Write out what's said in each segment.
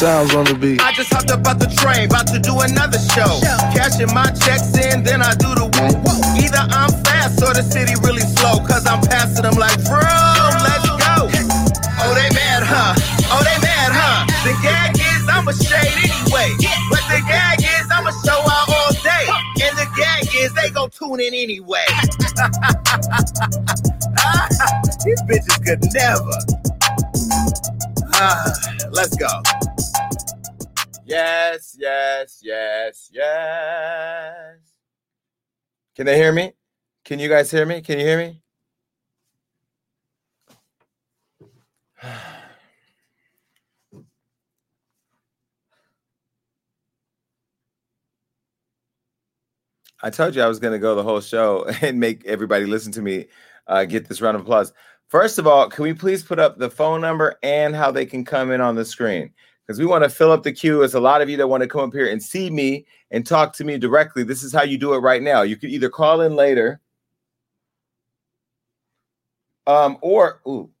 Sounds on the beat. I just hopped up out the train, about to do another show. Cashing my checks in, then I do the woo-woo. Either I'm fast or the city really slow, cause I'm passing them like, bro, let's go. Oh, they mad, huh? Oh, they mad, huh? The gag is I'ma shade anyway. But the gag is I'ma show out all day. And the gag is they gon' tune in anyway. These bitches could never. Let's go. Yes, yes, yes, yes. Can they hear me? Can you guys hear me? Can you hear me? I told you I was going to go the whole show and make everybody listen to me get this round of applause. First of all, can we please put up the phone number and how they can come in on the screen? Because we want to fill up the queue. It's a lot of you that want to come up here and see me and talk to me directly. This is how you do it right now. You could either call in later or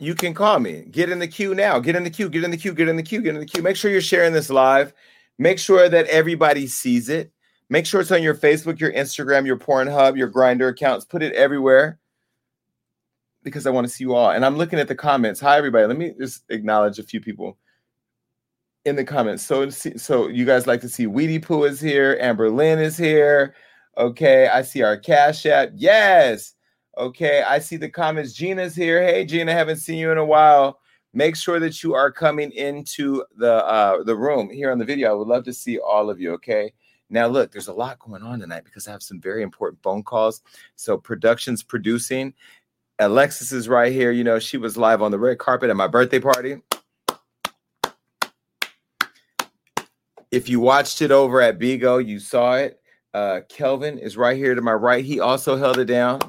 you can call me. Get in the queue now. Get in the queue. Make sure you're sharing this live. Make sure that everybody sees it. Make sure it's on your Facebook, your Instagram, your Pornhub, your Grindr accounts. Put it everywhere because I want to see you all. And I'm looking at the comments. Hi, everybody. Let me just acknowledge a few people in the comments. So you guys like to see Weedy Poo is here. Amber Lynn is here. Okay, I see our Cash App. Yes. Okay, I see the comments. Gina's here. Hey, Gina, haven't seen you in a while. Make sure that you are coming into the room here on the video. I would love to see all of you, okay? Now, look, there's a lot going on tonight because I have some very important phone calls. So production's producing. Alexis is right here. You know, she was live on the red carpet at my birthday party. If you watched it over at Bigo, you saw it. Kelvin is right here to my right. He also held it down.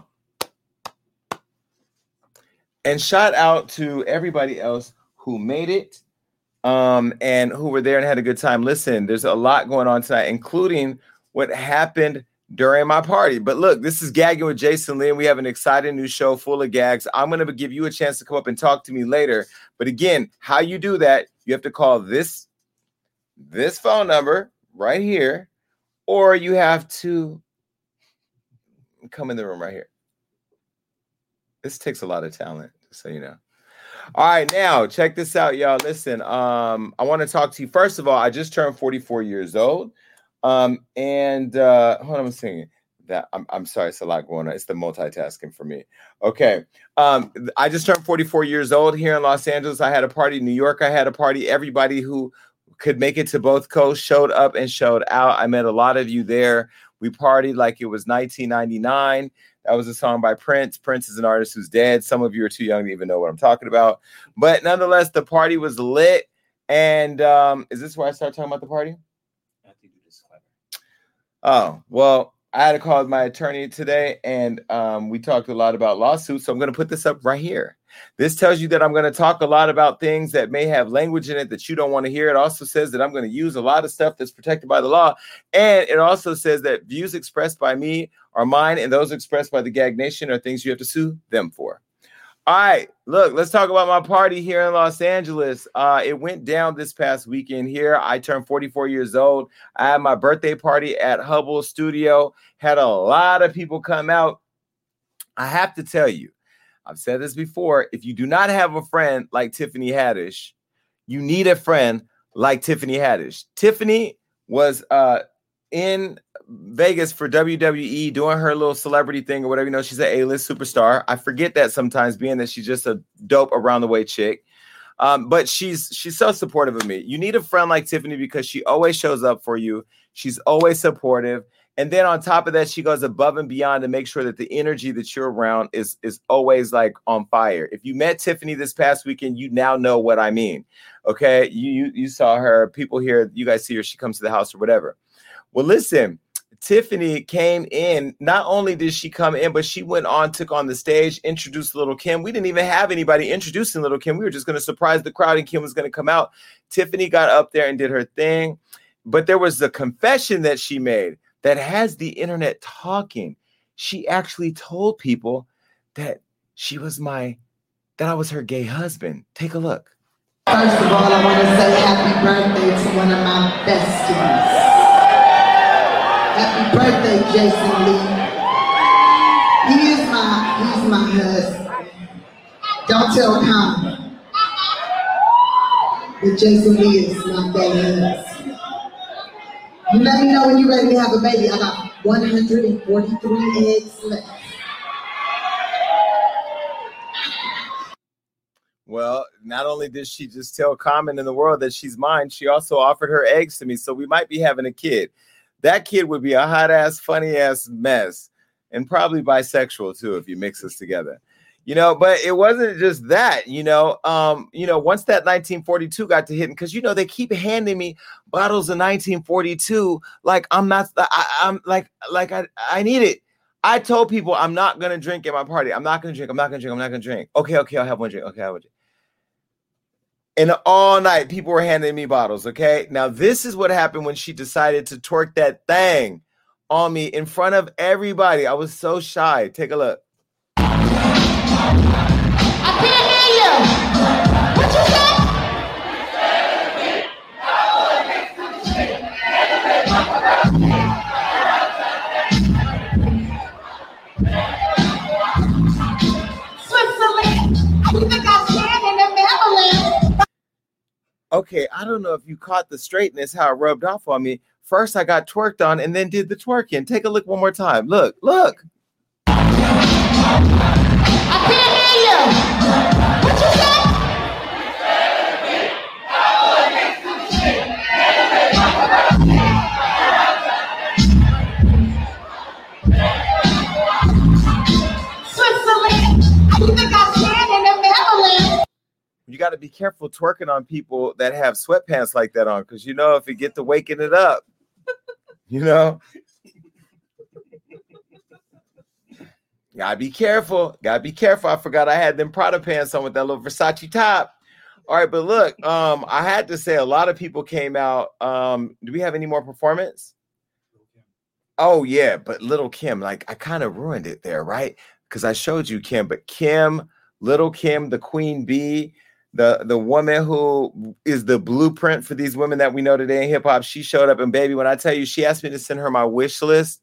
And shout out to everybody else who made it. And who were there and had a good time. Listen, there's a lot going on tonight, including what happened during my party. But look, this is Gagging with Jason Lee. We have an exciting new show full of gags. I'm going to give you a chance to come up and talk to me later. But again, how you do that, you have to call this phone number right here, or you have to come in the room right here. This takes a lot of talent, just so you know. All right, now check this out, y'all. Listen, I want to talk to you. First of all, I just turned 44 years old. Hold on a second. I'm sorry, it's a lot going on. It's the multitasking for me. Okay. I just turned 44 years old here in Los Angeles. I had a party in New York. I had a party. Everybody who could make it to both coasts showed up and showed out. I met a lot of you there. We partied like it was 1999. That was a song by Prince. Prince is an artist who's dead. Some of you are too young to even know what I'm talking about. But nonetheless, the party was lit. And is this where I start talking about the party? I have to do this. Oh, well, I had a call with my attorney today, and we talked a lot about lawsuits. So I'm going to put this up right here. This tells you that I'm going to talk a lot about things that may have language in it that you don't want to hear. It also says that I'm going to use a lot of stuff that's protected by the law. And it also says that views expressed by me are mine, and those expressed by the Gag Nation are things you have to sue them for. All right, look, let's talk about my party here in Los Angeles. It went down this past weekend here. I turned 44 years old. I had my birthday party at Hubble Studio. Had a lot of people come out. I have to tell you, I've said this before, if you do not have a friend like Tiffany Haddish, you need a friend like Tiffany Haddish. Tiffany was in Vegas for WWE doing her little celebrity thing or whatever. You know, she's an A-list superstar. I forget that sometimes, being that she's just a dope around-the-way chick. But she's so supportive of me. You need a friend like Tiffany because she always shows up for you. She's always supportive. And then on top of that, she goes above and beyond to make sure that the energy that you're around is always like on fire. If you met Tiffany this past weekend, you now know what I mean. Okay, you saw her. People here, you guys see her. She comes to the house or whatever. Well, listen, Tiffany came in. Not only did she come in, but she went on, took on the stage, introduced Little Kim. We didn't even have anybody introducing Little Kim. We were just going to surprise the crowd, and Kim was going to come out. Tiffany got up there and did her thing. But there was a confession that she made that has the internet talking. She actually told people that she was my that I was her gay husband. Take a look. First of all, I want to say happy birthday to one of my besties. Happy birthday, Jason Lee. He's my husband. Don't tell Common. But Jason Lee is my dad's husband. You let me know when you're ready to have a baby. I got 143 eggs left. Well, not only did she just tell Common in the world that she's mine, she also offered her eggs to me. So we might be having a kid. That kid would be a hot ass, funny ass mess, and probably bisexual too if you mix us together. You know, but it wasn't just that, once that 1942 got to hitting, because, they keep handing me bottles of 1942. Like I need it. I told people I'm not going to drink at my party. I'm not going to drink. Okay. I'll have one drink. Okay. I would. And all night people were handing me bottles. Okay. Now this is what happened when she decided to twerk that thing on me in front of everybody. I was so shy. Take a look. Okay, I don't know if you caught the straightness, how it rubbed off on me. First, I got twerked on and then did the twerking. Take a look one more time. Look. I couldn't hear you. What you say? Switzerland. I think I stand in the Netherlands. You got to be careful twerking on people that have sweatpants like that on, because if you get to waking it up, Gotta be careful. I forgot I had them Prada pants on with that little Versace top. All right, but look, I had to say a lot of people came out. Do we have any more performance? Oh, yeah, but Little Kim, I kind of ruined it there, right? Because I showed you Kim, but Kim, Little Kim, the Queen Bee, the woman who is the blueprint for these women that we know today in hip-hop, she showed up, and baby, when I tell you, she asked me to send her my wish list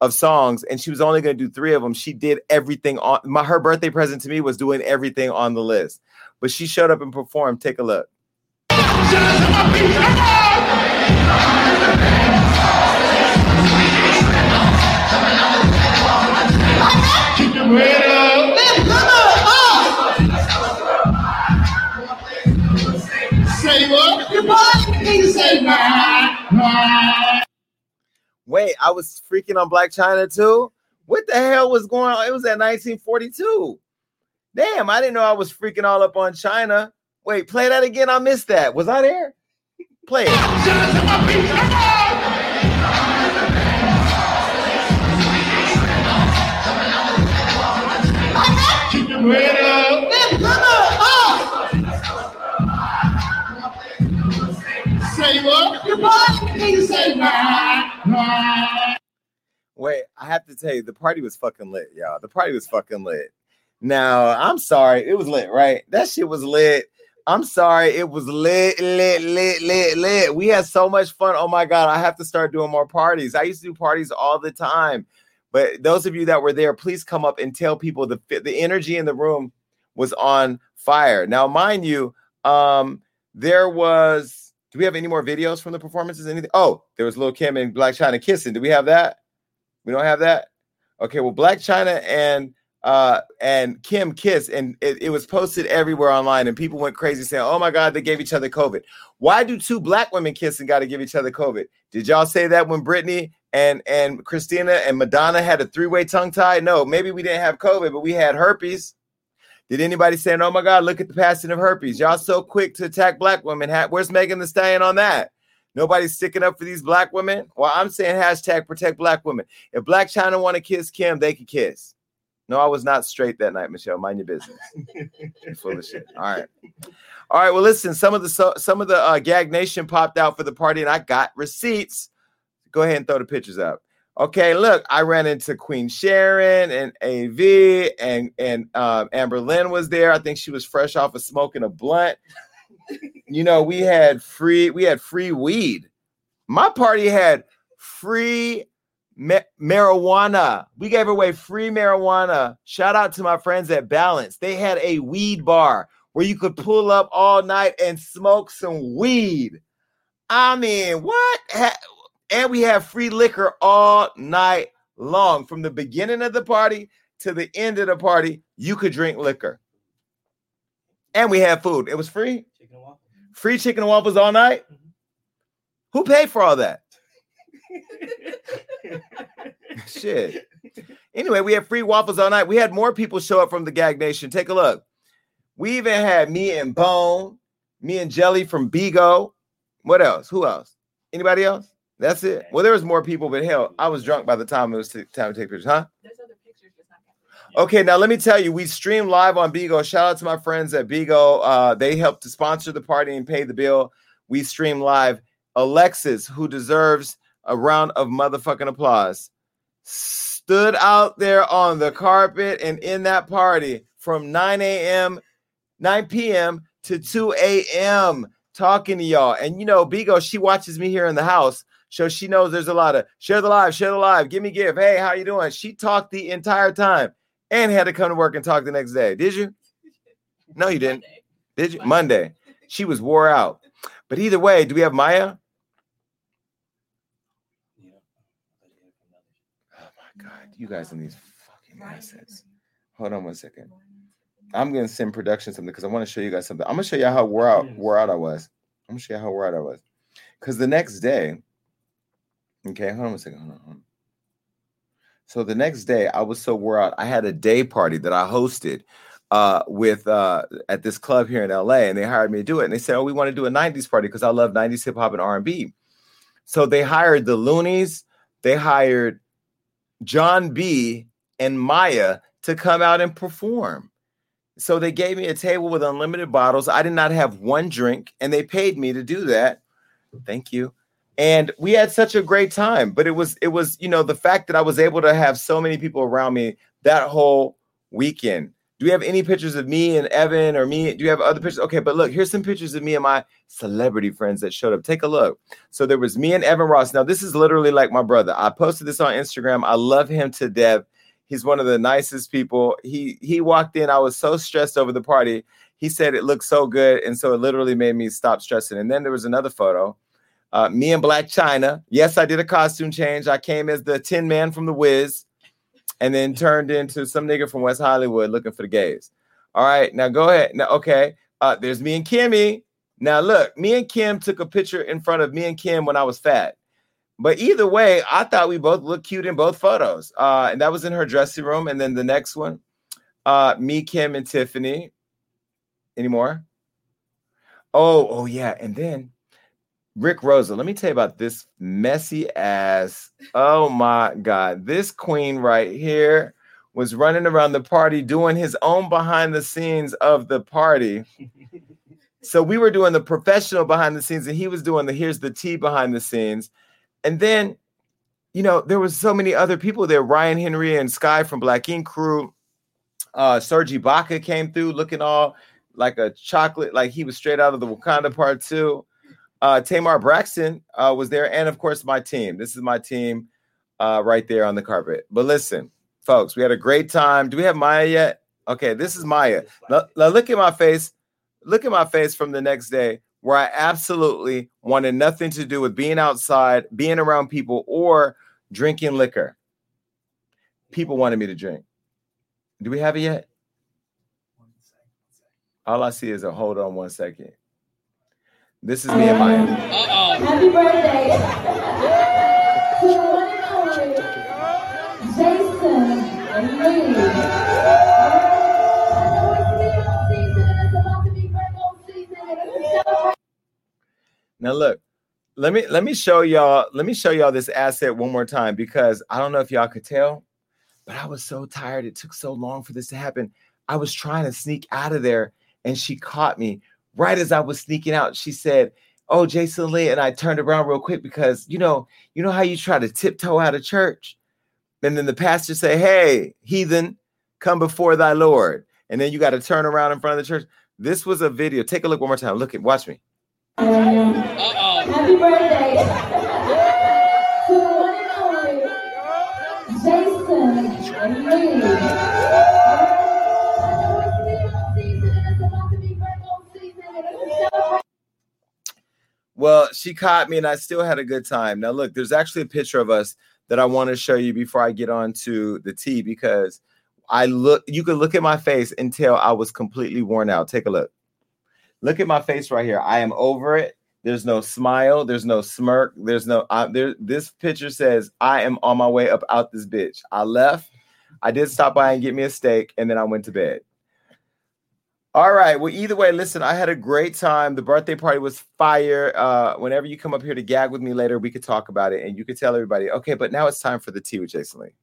of songs, and she was only going to do 3 of them. She did everything on her birthday present to me was doing everything on the list, but she showed up and performed. Take a look. Wait, I was freaking on Black Chyna too? What the hell was going on? It was at 1942. Damn, I didn't know I was freaking all up on Chyna. Wait, play that again. I missed that. Was I there? Play it. Say what? Your body can say what? Wait, I have to tell you, the party was fucking lit, y'all. The party was fucking lit. Now, I'm sorry. It was lit, right? That shit was lit. I'm sorry. It was lit. We had so much fun. Oh, my God. I have to start doing more parties. I used to do parties all the time. But those of you that were there, please come up and tell people the energy in the room was on fire. Now, mind you, there was... Do we have any more videos from the performances? Anything? Oh, there was Lil' Kim and Black Chyna kissing. Do we have that? We don't have that? Okay, well, Black Chyna and Kim kissed, and it was posted everywhere online, and people went crazy saying, oh, my God, they gave each other COVID. Why do 2 black women kiss and got to give each other COVID? Did y'all say that when Britney and Christina and Madonna had a 3-way tongue tie? No, maybe we didn't have COVID, but we had herpes. Did anybody say, oh, my God, look at the passing of herpes? Y'all so quick to attack black women. Where's Megan Thee Stallion on that? Nobody's sticking up for these black women? Well, I'm saying #protect black women. If Black Chyna want to kiss Kim, they can kiss. No, I was not straight that night, Michelle. Mind your business. You're full of shit. All right. Well, listen, some of the Gag Nation popped out for the party, and I got receipts. Go ahead and throw the pictures up. Okay, look, I ran into Queen Sharon and AV and Amber Lynn was there. I think she was fresh off of smoking a blunt. You know, we had free weed. My party had free marijuana. We gave away free marijuana. Shout out to my friends at Balance. They had a weed bar where you could pull up all night and smoke some weed. I mean, what? And we have free liquor all night long. From the beginning of the party to the end of the party, you could drink liquor. And we had food. It was free? Chicken and waffles. Free chicken and waffles all night? Mm-hmm. Who paid for all that? Shit. Anyway, we had free waffles all night. We had more people show up from the Gag Nation. Take a look. We even had me and Bone, me and Jelly from Bigo. What else? Who else? Anybody else? That's it. Well, there was more people, but hell, I was drunk by the time it was time to take pictures, huh? There's other pictures. Okay, now let me tell you, we streamed live on Bigo. Shout out to my friends at Bigo. They helped to sponsor the party and pay the bill. We streamed live. Alexis, who deserves a round of motherfucking applause, stood out there on the carpet and in that party from 9 p.m. to 2 a.m. talking to y'all. And, you know, Bigo, she watches me here in the house. So she knows there's a lot of share the live, give. Hey, how you doing? She talked the entire time and had to come to work and talk the next day. Did you? No, you didn't. Did you? Monday. She was wore out. But either way, do we have Maya? Oh, my God. You guys in these fucking assets. Hold on one second. I'm going to send production something because I want to show you guys something. I'm going to show you how wore out I was. Because the next day. Okay, hold on a second. So the next day, I was so wore out. I had a day party that I hosted with at this club here in LA, and they hired me to do it. And they said, "Oh, we want to do a '90s party because I love '90s hip hop and R&B." So they hired the Loonies, they hired John B. and Maya to come out and perform. So they gave me a table with unlimited bottles. I did not have one drink, and they paid me to do that. Thank you. And we had such a great time, but it was, you know, the fact that I was able to have so many people around me that whole weekend. Do we have any pictures of me and Evan or me? Do you have other pictures? Okay, but look, here's some pictures of me and my celebrity friends that showed up. Take a look. So there was me and Evan Ross. Now, this is literally like my brother. I posted this on Instagram. I love him to death. He's one of the nicest people. He walked in. I was so stressed over the party. He said it looked so good. And so it literally made me stop stressing. And then there was another photo. Me and Black Chyna. Yes, I did a costume change. I came as the Tin Man from The Wiz and then turned into some nigga from West Hollywood looking for the gays. All right, now go ahead. Now, okay, there's me and Kimmy. Now, look, me and Kim took a picture in front of me and Kim when I was fat. But either way, I thought we both looked cute in both photos. And that was in her dressing room. And then the next one, me, Kim, and Tiffany. Any more? Oh, yeah. And then Rick Rosa, let me tell you about this messy ass. Oh, my God. This queen right here was running around the party doing his own behind the scenes of the party. So we were doing the professional behind the scenes and he was doing the here's the tea behind the scenes. And then, you know, there was so many other people there. Ryan Henry and Sky from Black Ink Crew. Sergi Baca came through looking all like a chocolate, like he was straight out of the Wakanda Part 2. Tamar Braxton was there. And, of course, my team. This is my team right there on the carpet. But listen, folks, we had a great time. Do we have Maya yet? Okay, this is Maya. Now look at my face. Look at my face from the next day where I absolutely wanted nothing to do with being outside, being around people, or drinking liquor. People wanted me to drink. Do we have it yet? All I see is a hold on one second. This is me and Maya. Uh-oh. Happy birthday to the one and only Jason Lee. It's about to be Virgo season. Now look, let me show y'all this asset one more time because I don't know if y'all could tell, but I was so tired. It took so long for this to happen. I was trying to sneak out of there, and she caught me. Right as I was sneaking out, she said, oh, Jason Lee, and I turned around real quick because, you know how you try to tiptoe out of church? And then the pastor say, hey, heathen, come before thy Lord. And then you got to turn around in front of the church. This was a video. Take a look one more time. Look at, watch me. Happy birthday to the one and only Jason Lee. Well, she caught me and I still had a good time. Now, look, there's actually a picture of us that I want to show you before I get on to the tea, because you could look at my face and tell I was completely worn out. Take a look. Look at my face right here. I am over it. There's no smile. There's no smirk. There's no, this picture says I am on my way up out this bitch. I left. I did stop by and get me a steak, and then I went to bed. All right. Well, either way, listen, I had a great time. The birthday party was fire. Whenever you come up here to gag with me later, we could talk about it and you could tell everybody, okay, but now it's time for the tea with Jason Lee.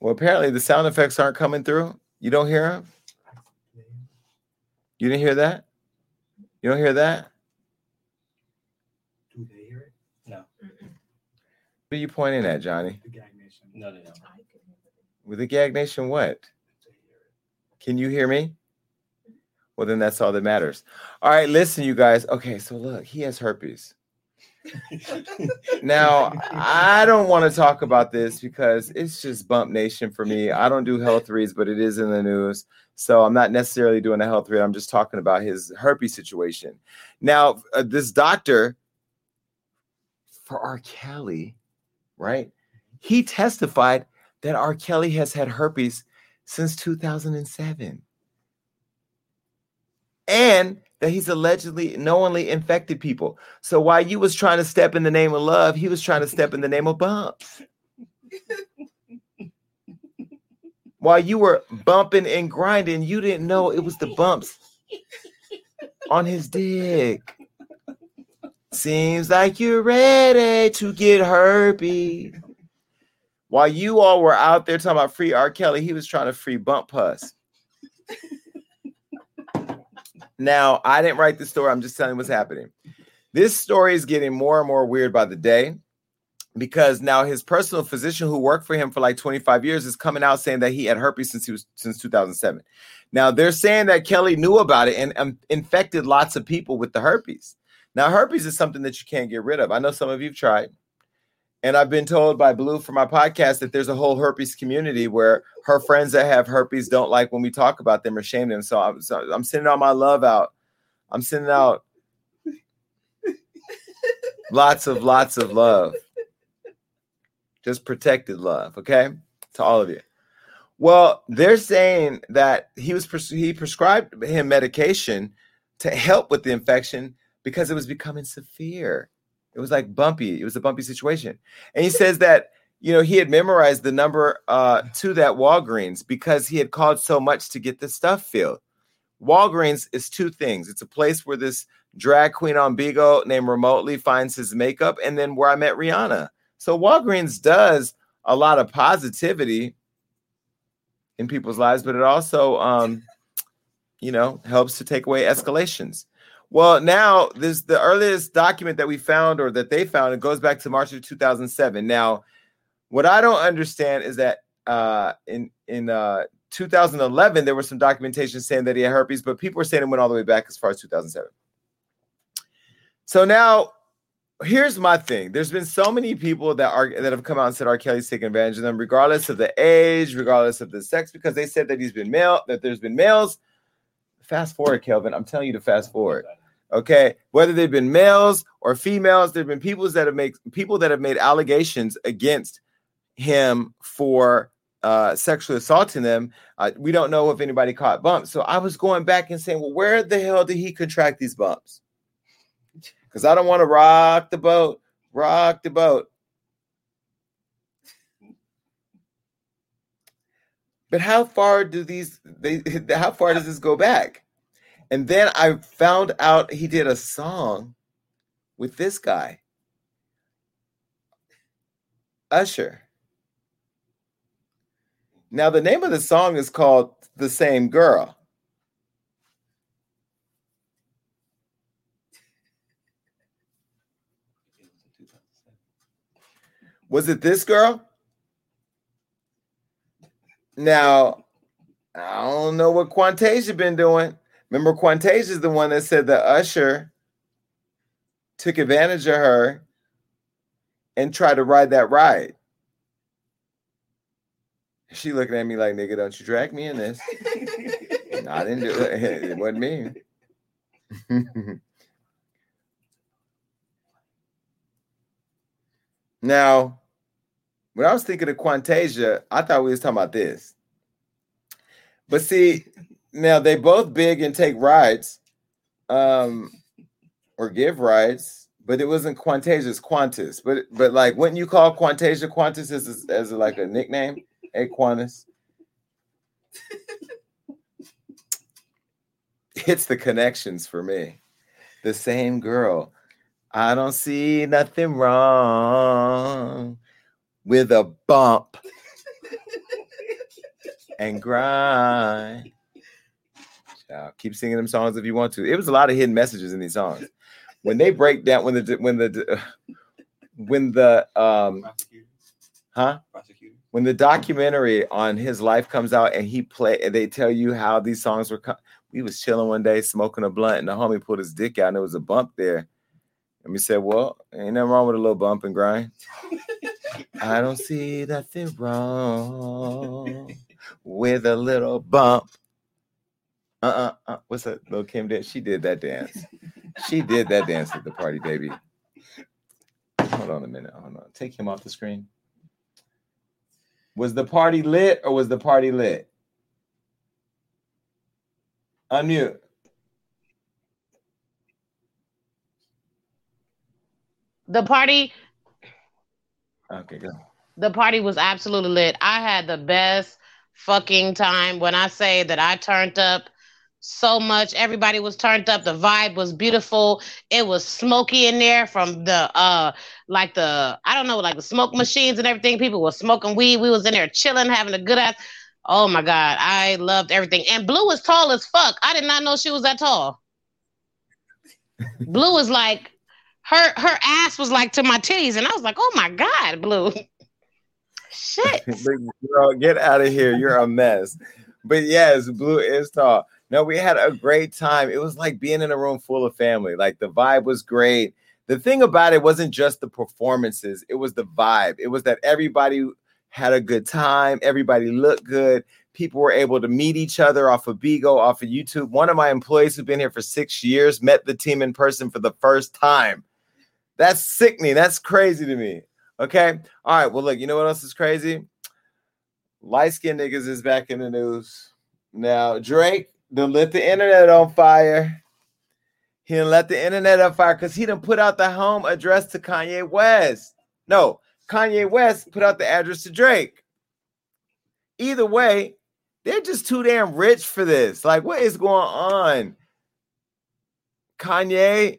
Well, apparently the sound effects aren't coming through. You don't hear them? You didn't hear that? You don't hear that? Do they hear it? No. What are you pointing at, Johnny? The Gag Nation. No, they don't. With the Gag Nation, what? Can you hear me? Well, then that's all that matters. All right, listen, you guys. Okay, so look, he has herpes. Now, I don't want to talk about this because it's just bump nation for me. I don't do health reads, but it is in the news. So I'm not necessarily doing a health read. I'm just talking about his herpes situation. Now, this doctor for R. Kelly, right? He testified that R. Kelly has had herpes since 2007. And that he's allegedly knowingly infected people. So while you was trying to step in the name of love, he was trying to step in the name of bumps. While you were bumping and grinding, you didn't know it was the bumps on his dick. Seems like you're ready to get herpes. While you all were out there talking about free R. Kelly, he was trying to free bump pus. Now, I didn't write this story. I'm just telling you what's happening. This story is getting more and more weird by the day, because now his personal physician who worked for him for like 25 years is coming out saying that he had herpes since 2007. Now, they're saying that Kelly knew about it and infected lots of people with the herpes. Now, herpes is something that you can't get rid of. I know some of you've tried. And I've been told by Blue for my podcast that there's a whole herpes community where her friends that have herpes don't like when we talk about them or shame them. So I'm sending all my love out. I'm sending out lots of love. Just protected love, okay? To all of you. Well, they're saying that he prescribed him medication to help with the infection because it was becoming severe. It was like bumpy. It was a bumpy situation. And he says that, he had memorized the number to that Walgreens because he had called so much to get the stuff filled. Walgreens is two things. It's a place where this drag queen on Bigo named Remotely finds his makeup, and then where I met Rihanna. So Walgreens does a lot of positivity in people's lives, but it also, helps to take away escalations. Well, now this the earliest document that we found, or that they found, it goes back to March of 2007. Now, what I don't understand is that in 2011 there was some documentation saying that he had herpes, but people were saying it went all the way back as far as 2007. So now, here's my thing: there's been so many people that have come out and said R. Kelly's taking advantage of them, regardless of the age, regardless of the sex, because they said that he's been male, that there's been males. Fast forward, Kelvin. I'm telling you to fast forward. Okay, whether they've been males or females, there've been people that have made allegations against him for sexually assaulting them. We don't know if anybody caught bumps. So I was going back and saying, well, where the hell did he contract these bumps? Because I don't want to rock the boat. But how far does this go back? And then I found out he did a song with this guy, Usher. Now, the name of the song is called The Same Girl. Was it this girl? Now, I don't know what Quantasia been doing. Remember, Quantasia's the one that said the usher took advantage of her and tried to ride that ride. She looking at me like, nigga, don't you drag me in this. No, I didn't do it. It wasn't me. Now, when I was thinking of Quantasia, I thought we was talking about this. But see, now they both big and take rides or give rides, but it wasn't Quantasia's Qantas. But like, wouldn't you call Quantasia Qantas as like a nickname? Hey, Qantas. It's the connections for me. The same girl. I don't see nothing wrong with a bump and grind. Child, keep singing them songs if you want to. It was a lot of hidden messages in these songs. When they break down, when the documentary on his life comes out and they tell you how these songs were. We was chilling one day, smoking a blunt, and the homie pulled his dick out, and there was a bump there. And we said, well, ain't nothing wrong with a little bump and grind. I don't see nothing wrong with a little bump. What's that? Little Kim did. She did that dance. She did that dance at the party, baby. Hold on a minute. Hold on. Take him off the screen. Was the party lit or was the party lit? Unmute. The party. Okay, go. The party was absolutely lit. I had the best fucking time. When I say that I turned up so much, everybody was turned up. The vibe was beautiful. It was smoky in there from the the smoke machines and everything. People were smoking weed. We was in there chilling, having a good ass. Oh my God, I loved everything. And Blue was tall as fuck. I did not know she was that tall. Blue was like. Her ass was like to my titties, and I was like, "Oh my God, Blue, shit, girl, get out of here! You're a mess." But yes, Blue is tall. No, we had a great time. It was like being in a room full of family. Like the vibe was great. The thing about it wasn't just the performances; it was the vibe. It was that everybody had a good time. Everybody looked good. People were able to meet each other off of Bigo, off of YouTube. One of my employees who've been here for 6 years met the team in person for the first time. That's sickening. That's crazy to me. Okay. All right. Well, look, you know what else is crazy? Light-skinned niggas is back in the news. Now, Drake done lit the internet on fire. He done let the internet on fire because he done put out the home address to Kanye West. No, Kanye West put out the address to Drake. Either way, they're just too damn rich for this. Like, what is going on? Kanye...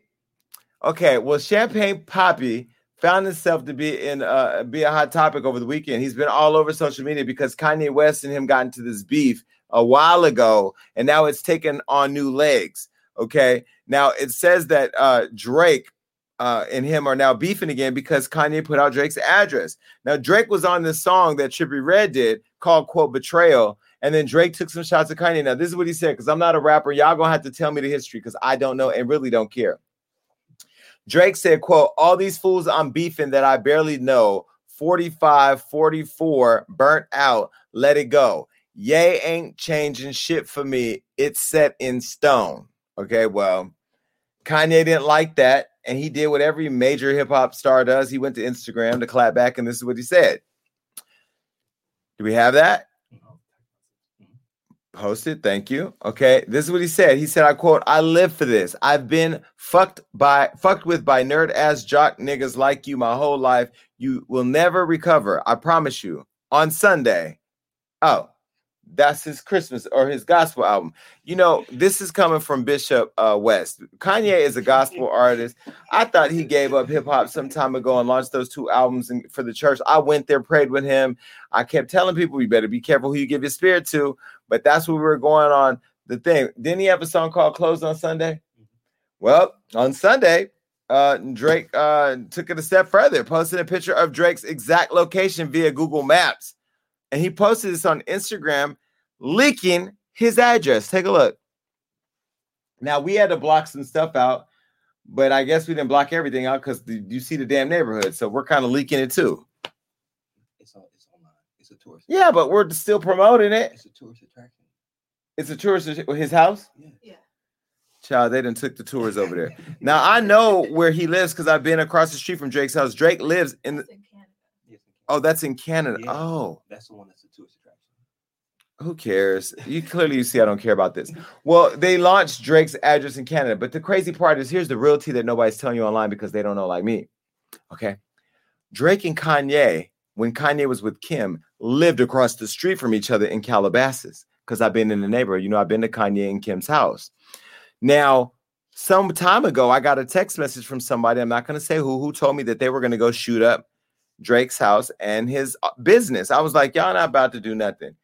Okay, well, Champagne Poppy found himself to be a hot topic over the weekend. He's been all over social media because Kanye West and him got into this beef a while ago, and now it's taken on new legs, okay? Now, it says that Drake and him are now beefing again because Kanye put out Drake's address. Now, Drake was on this song that Trippie Redd did called, quote, Betrayal, and then Drake took some shots at Kanye. Now, this is what he said, because I'm not a rapper. Y'all going to have to tell me the history because I don't know and really don't care. Drake said, quote, all these fools I'm beefing that I barely know, 45, 44, burnt out, let it go. Ye ain't changing shit for me. It's set in stone. Okay, well, Kanye didn't like that, and he did what every major hip-hop star does. He went to Instagram to clap back, and this is what he said. Do we have that? Posted, thank you. Okay, this is what he said. He said, I quote, I live for this. I've been fucked with by nerd ass jock niggas like you my whole life. You will never recover. I promise you. On Sunday. Oh, That's his Christmas or his gospel album. You know, this is coming from Bishop West. Kanye is a gospel artist. I thought he gave up hip hop some time ago and launched those two albums for the church. I went there, prayed with him. I kept telling people, you better be careful who you give your spirit to. But that's what we were going on. The thing. Didn't he have a song called Closed on Sunday? Well, on Sunday, Drake took it a step further, posted a picture of Drake's exact location via Google Maps. And he posted this on Instagram, leaking his address. Take a look. Now, we had to block some stuff out, but I guess we didn't block everything out because you see the damn neighborhood. So we're kind of leaking it, too. It's online. It's a tourist. Yeah, but we're still promoting it. It's a tourist attraction. It's a tourist attraction. His house? Yeah. Child, they done took the tours over there. Now, I know where he lives because I've been across the street from Drake's house. Drake lives in the... Oh, that's in Canada. Yeah, oh, that's the one that's a tourist attraction. Who cares? You see, I don't care about this. Well, they launched Drake's address in Canada, but the crazy part is here's the realty that nobody's telling you online because they don't know, like me. Okay, Drake and Kanye, when Kanye was with Kim, lived across the street from each other in Calabasas because I've been in the neighborhood. You know, I've been to Kanye and Kim's house. Now, some time ago, I got a text message from somebody. I'm not going to say who told me that they were going to go shoot up Drake's house and his business. I was like, y'all not about to do nothing.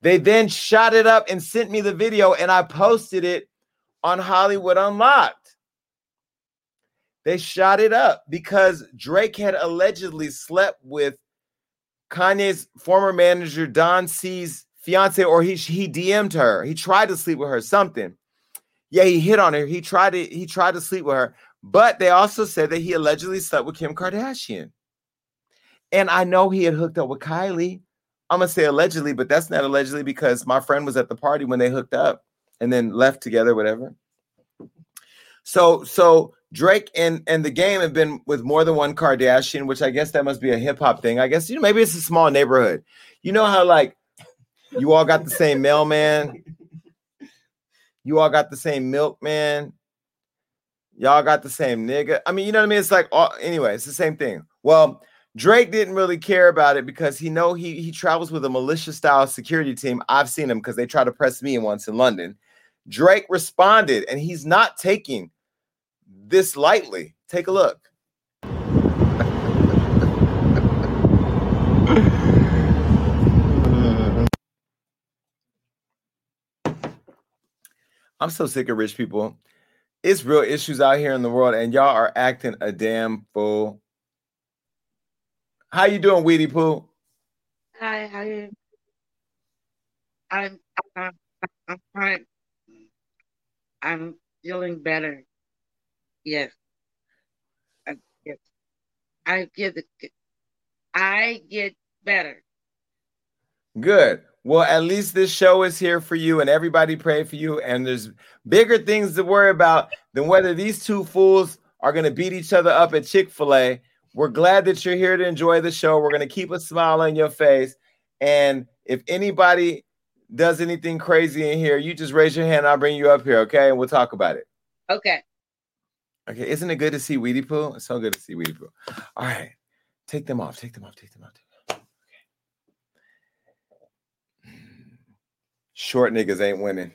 They then shot it up and sent me the video, and I posted it on Hollywood Unlocked. They shot it up because Drake had allegedly slept with Kanye's former manager, Don C's fiance, or he DM'd her. He tried to sleep with her, something. Yeah, he hit on her. He tried to sleep with her, but they also said that he allegedly slept with Kim Kardashian. And I know he had hooked up with Kylie. I'm going to say allegedly, but that's not allegedly because my friend was at the party when they hooked up and then left together, whatever. So Drake and the game have been with more than one Kardashian, which I guess that must be a hip hop thing. I guess, you know, maybe it's a small neighborhood. You know how, like, you all got the same mailman. You all got the same milkman. Y'all got the same nigga. I mean, you know what I mean? It's like, anyway, it's the same thing. Well, Drake didn't really care about it because he travels with a militia-style security team. I've seen him because they tried to press me once in London. Drake responded, and he's not taking this lightly. Take a look. I'm so sick of rich people. It's real issues out here in the world, and y'all are acting a damn fool. How you doing, Weedy Poo? Hi, how you? I'm fine. I'm feeling better. Yes. I get better. Good. Well, at least this show is here for you, and everybody prayed for you. And there's bigger things to worry about than whether these two fools are going to beat each other up at Chick-fil-A. We're glad that you're here to enjoy the show. We're going to keep a smile on your face. And if anybody does anything crazy in here, you just raise your hand. I'll bring you up here, okay? And we'll talk about it. Okay, isn't it good to see Weedy Poo? It's so good to see Weedy Poo. All right. Take them off. Okay. Short niggas ain't winning.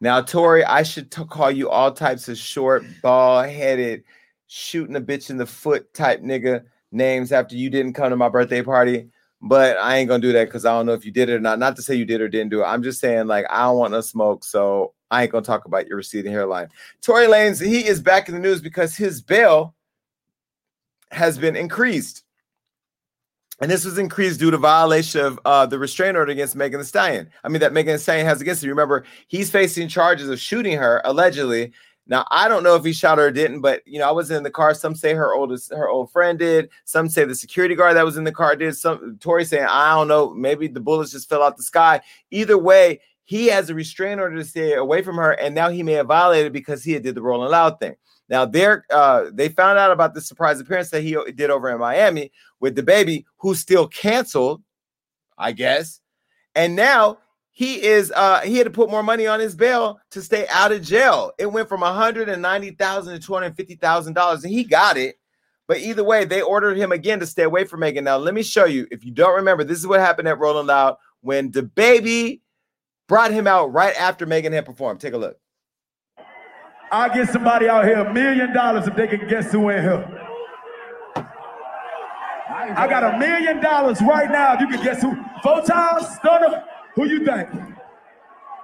Now, Tori, I should call you all types of short, bald-headed, shooting a bitch in the foot type nigga names after you didn't come to my birthday party. But I ain't going to do that because I don't know if you did it or not. Not to say you did or didn't do it. I'm just saying, like, I don't want no smoke, so I ain't going to talk about your receding hairline. Tory Lanez, he is back in the news because his bail has been increased. And this was increased due to violation of the restraint order against Megan Thee Stallion. I mean, that Megan Thee Stallion has against him. Remember, he's facing charges of shooting her, allegedly. Now, I don't know if he shot her or didn't, but, you know, I was in the car. Some say her old friend did. Some say the security guard that was in the car did. Some Tory saying, I don't know, maybe the bullets just fell out the sky. Either way, he has a restraint order to stay away from her, and now he may have violated because he had did the Rolling Loud thing. Now, they found out about the surprise appearance that he did over in Miami with The Baby, who's still canceled, I guess. And now he had to put more money on his bail to stay out of jail. It went from $190,000 to $250,000, and he got it. But either way, they ordered him again to stay away from Megan. Now, let me show you. If you don't remember, this is what happened at Rolling Loud when The Baby brought him out right after Megan had performed. Take a look. I'll get somebody out here $1 million if they can guess who in here. I got $1 million right now if you can guess who. Four times, stunner. Who you think?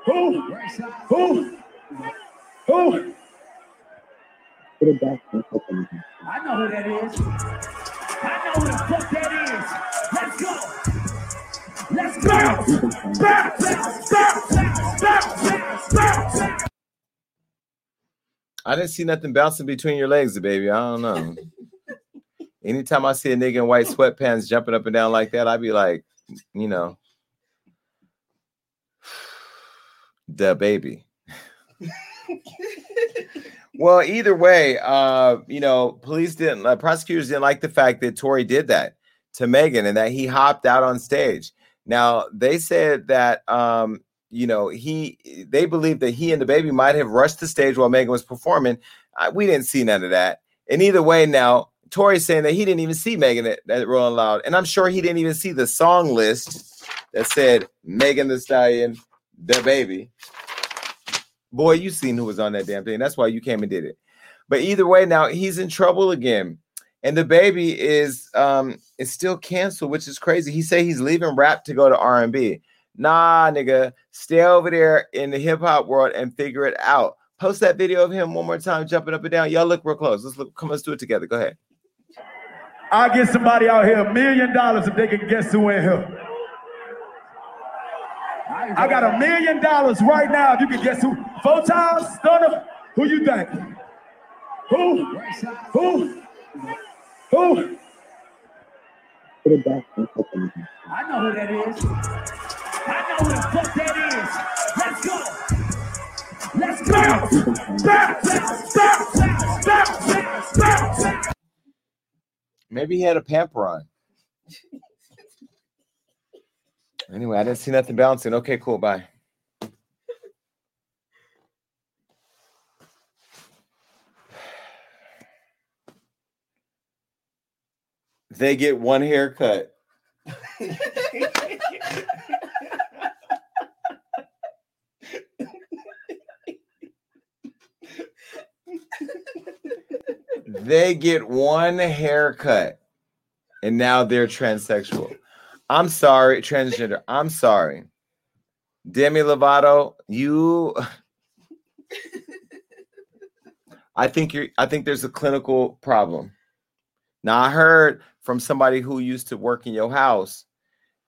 Who? Who? Who? I know who that is. I know who the fuck that is. Let's go. Let's bounce. Bounce. Bounce. Bounce. Bounce. Bounce. I didn't see nothing bouncing between your legs, baby. I don't know. Anytime I see a nigga in white sweatpants jumping up and down like that, I be like, you know, the baby. Well, either way, you know, prosecutors didn't like the fact that Tory did that to Megan and that he hopped out on stage. Now, they said that, you know, they believe that he and the baby might have rushed the stage while Megan was performing. We didn't see none of that. And either way now, Tory's saying that he didn't even see Megan at Rolling Loud. And I'm sure he didn't even see the song list that said Megan Thee Stallion, The Baby. Boy, you seen who was on that damn thing. That's why you came and did it. But either way, now he's in trouble again. And The Baby is still canceled, which is crazy. He said he's leaving rap to go to R&B. Nah, nigga, stay over there in the hip-hop world and figure it out. Post that video of him one more time, jumping up and down. Y'all look real close. Let's look. Come on, let's do it together. Go ahead. I'll get somebody out here $1 million if they can guess who in here. I got $1 million right now if you can guess who. Four times, stunner. Who you think? Who? Who? Who? I know who that is. I know who the fuck that is. Let's go. Let's bounce. Bounce. Bounce. Bounce. Bounce. Bounce. Maybe he had a pamper on. Anyway, I didn't see nothing bouncing. Okay, cool. Bye. They get one haircut. They get one haircut. And now they're transsexual. I'm sorry, transgender. I'm sorry. Demi Lovato, you I think there's a clinical problem. Now, I heard from somebody who used to work in your house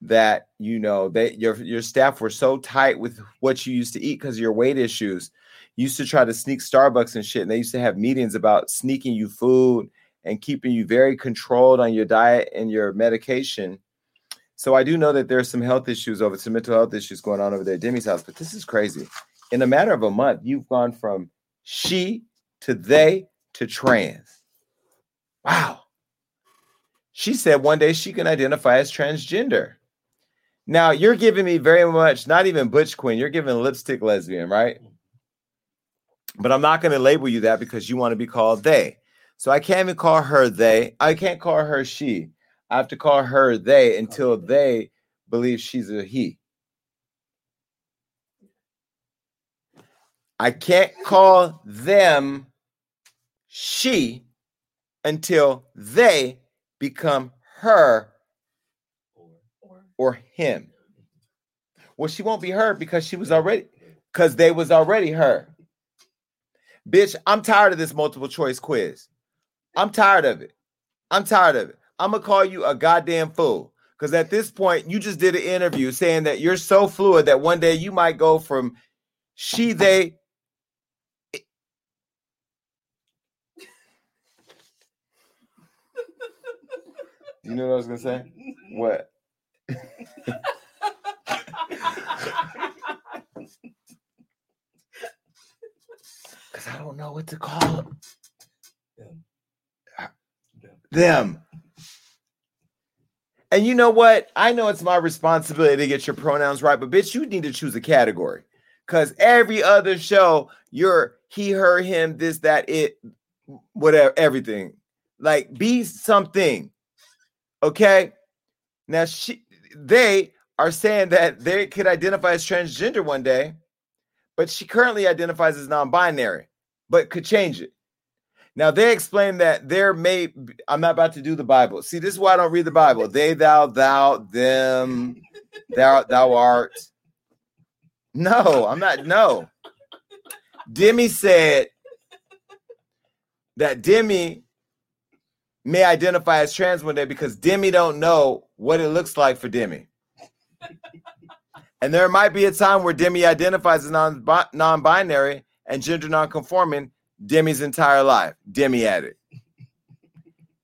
that, you know, that your staff were so tight with what you used to eat because of your weight issues. You used to try to sneak Starbucks and shit, and they used to have meetings about sneaking you food and keeping you very controlled on your diet and your medication. So I do know that there's some health issues over, some mental health issues going on over there at Demi's house, but this is crazy. In a matter of a month, you've gone from she to they to trans. Wow. She said one day she can identify as transgender. Now, you're giving me very much, not even Butch Queen, you're giving lipstick lesbian, right? But I'm not going to label you that because you want to be called they. So I can't even call her they. I can't call her she. I have to call her they until they believe she's a he. I can't call them she until they become her or him. Well, she won't be her because they was already her. Bitch, I'm tired of this multiple choice quiz. I'm tired of it. I'm going to call you a goddamn fool because at this point, you just did an interview saying that you're so fluid that one day you might go from she, they. You know what I was going to say? What? Because I don't know what to call them. Them. And you know what? I know it's my responsibility to get your pronouns right, but bitch, you need to choose a category. Because every other show, you're he, her, him, this, that, it, whatever, everything. Like, be something. Okay? Now, they are saying that they could identify as transgender one day, but she currently identifies as non-binary, but could change it. Now, they explain that there may be, I'm not about to do the Bible. See, this is why I don't read the Bible. They, thou, them, thou art. No, I'm not. No. Demi said that Demi may identify as trans one day because Demi don't know what it looks like for Demi. And there might be a time where Demi identifies as non-binary and gender non-conforming Demi's entire life. Demi added.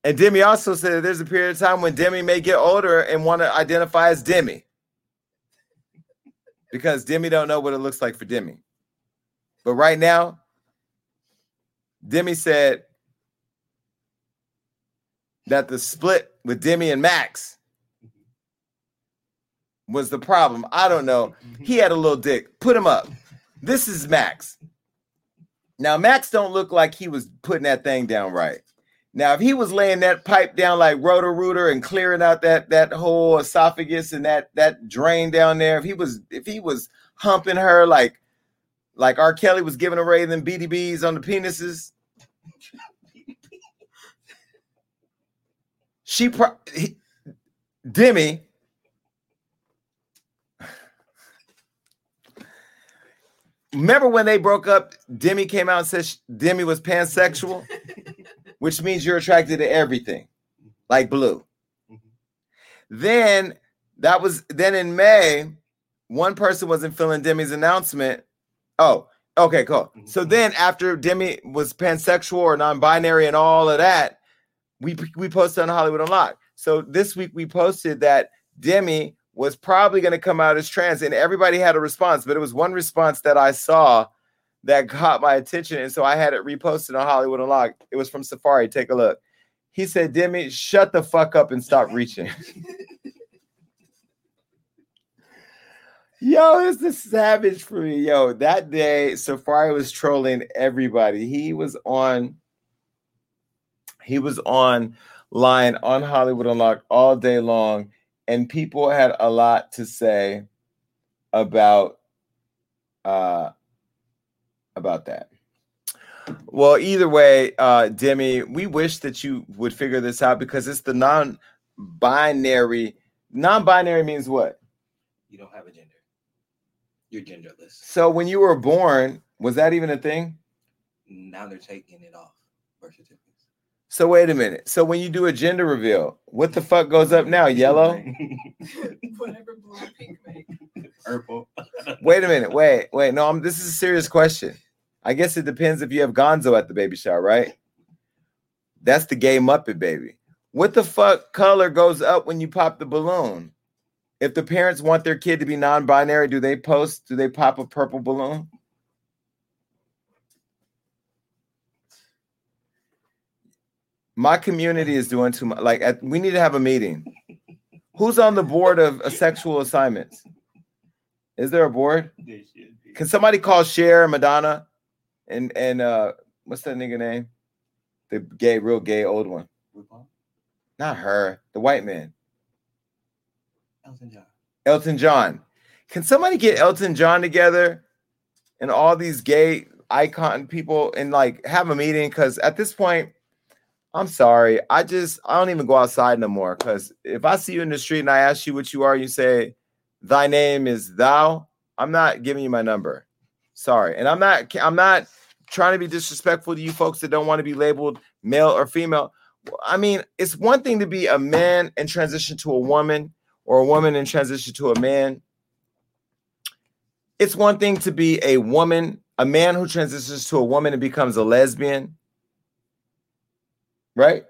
And Demi also said that there's a period of time when Demi may get older and want to identify as Demi because Demi don't know what it looks like for Demi. But right now, Demi said that the split with Demi and Max was the problem. I don't know. He had a little dick. Put him up. This is Max. Now, Max don't look like he was putting that thing down right. Now, if he was laying that pipe down like Roto-Rooter and clearing out that whole esophagus and that drain down there, if he was humping her like R. Kelly was giving away them BDBs on the penises. Demi. Remember when they broke up, Demi came out and said Demi was pansexual, which means you're attracted to everything, like blue. Then in May, one person wasn't feeling Demi's announcement. Oh, okay, cool. So then after Demi was pansexual or non-binary and all of that, we posted on Hollywood Unlocked. So this week we posted that Demi was probably going to come out as trans, and everybody had a response, but it was one response that I saw that caught my attention, and so I had it reposted on Hollywood Unlocked. It was from Safari. Take a look. He said, Demi, shut the fuck up and stop reaching. Yo, it's the savage for me. Yo, that day, Safari was trolling everybody. He was online on Hollywood Unlocked all day long, and people had a lot to say about that. Well, either way, Demi, we wish that you would figure this out because it's the non-binary. Non-binary means what? You don't have a gender. You're genderless. So when you were born, was that even a thing? Now they're taking it off birth certificates. So wait a minute. So when you do a gender reveal, what the fuck goes up now? Yellow? Whatever blue and pink make. Purple. Wait a minute. Wait. No, this is a serious question. I guess it depends if you have Gonzo at the baby shower, right? That's the gay Muppet baby. What the fuck color goes up when you pop the balloon? If the parents want their kid to be non-binary, do they pop a purple balloon? My community is doing too much. Like, we need to have a meeting. Who's on the board of sexual assignments? Is there a board? There should be. Can somebody call Cher, Madonna, and what's that nigga name? The gay, real gay old one. Not her. The white man. Elton John. Can somebody get Elton John together and all these gay icon people and like have a meeting? Because at this point, I'm sorry. I don't even go outside no more. Because if I see you in the street and I ask you what you are, you say, thy name is thou. I'm not giving you my number. Sorry. And I'm not trying to be disrespectful to you folks that don't want to be labeled male or female. I mean, it's one thing to be a man and transition to a woman, or a woman in transition to a man. It's one thing to be a woman, a man who transitions to a woman and becomes a lesbian, right?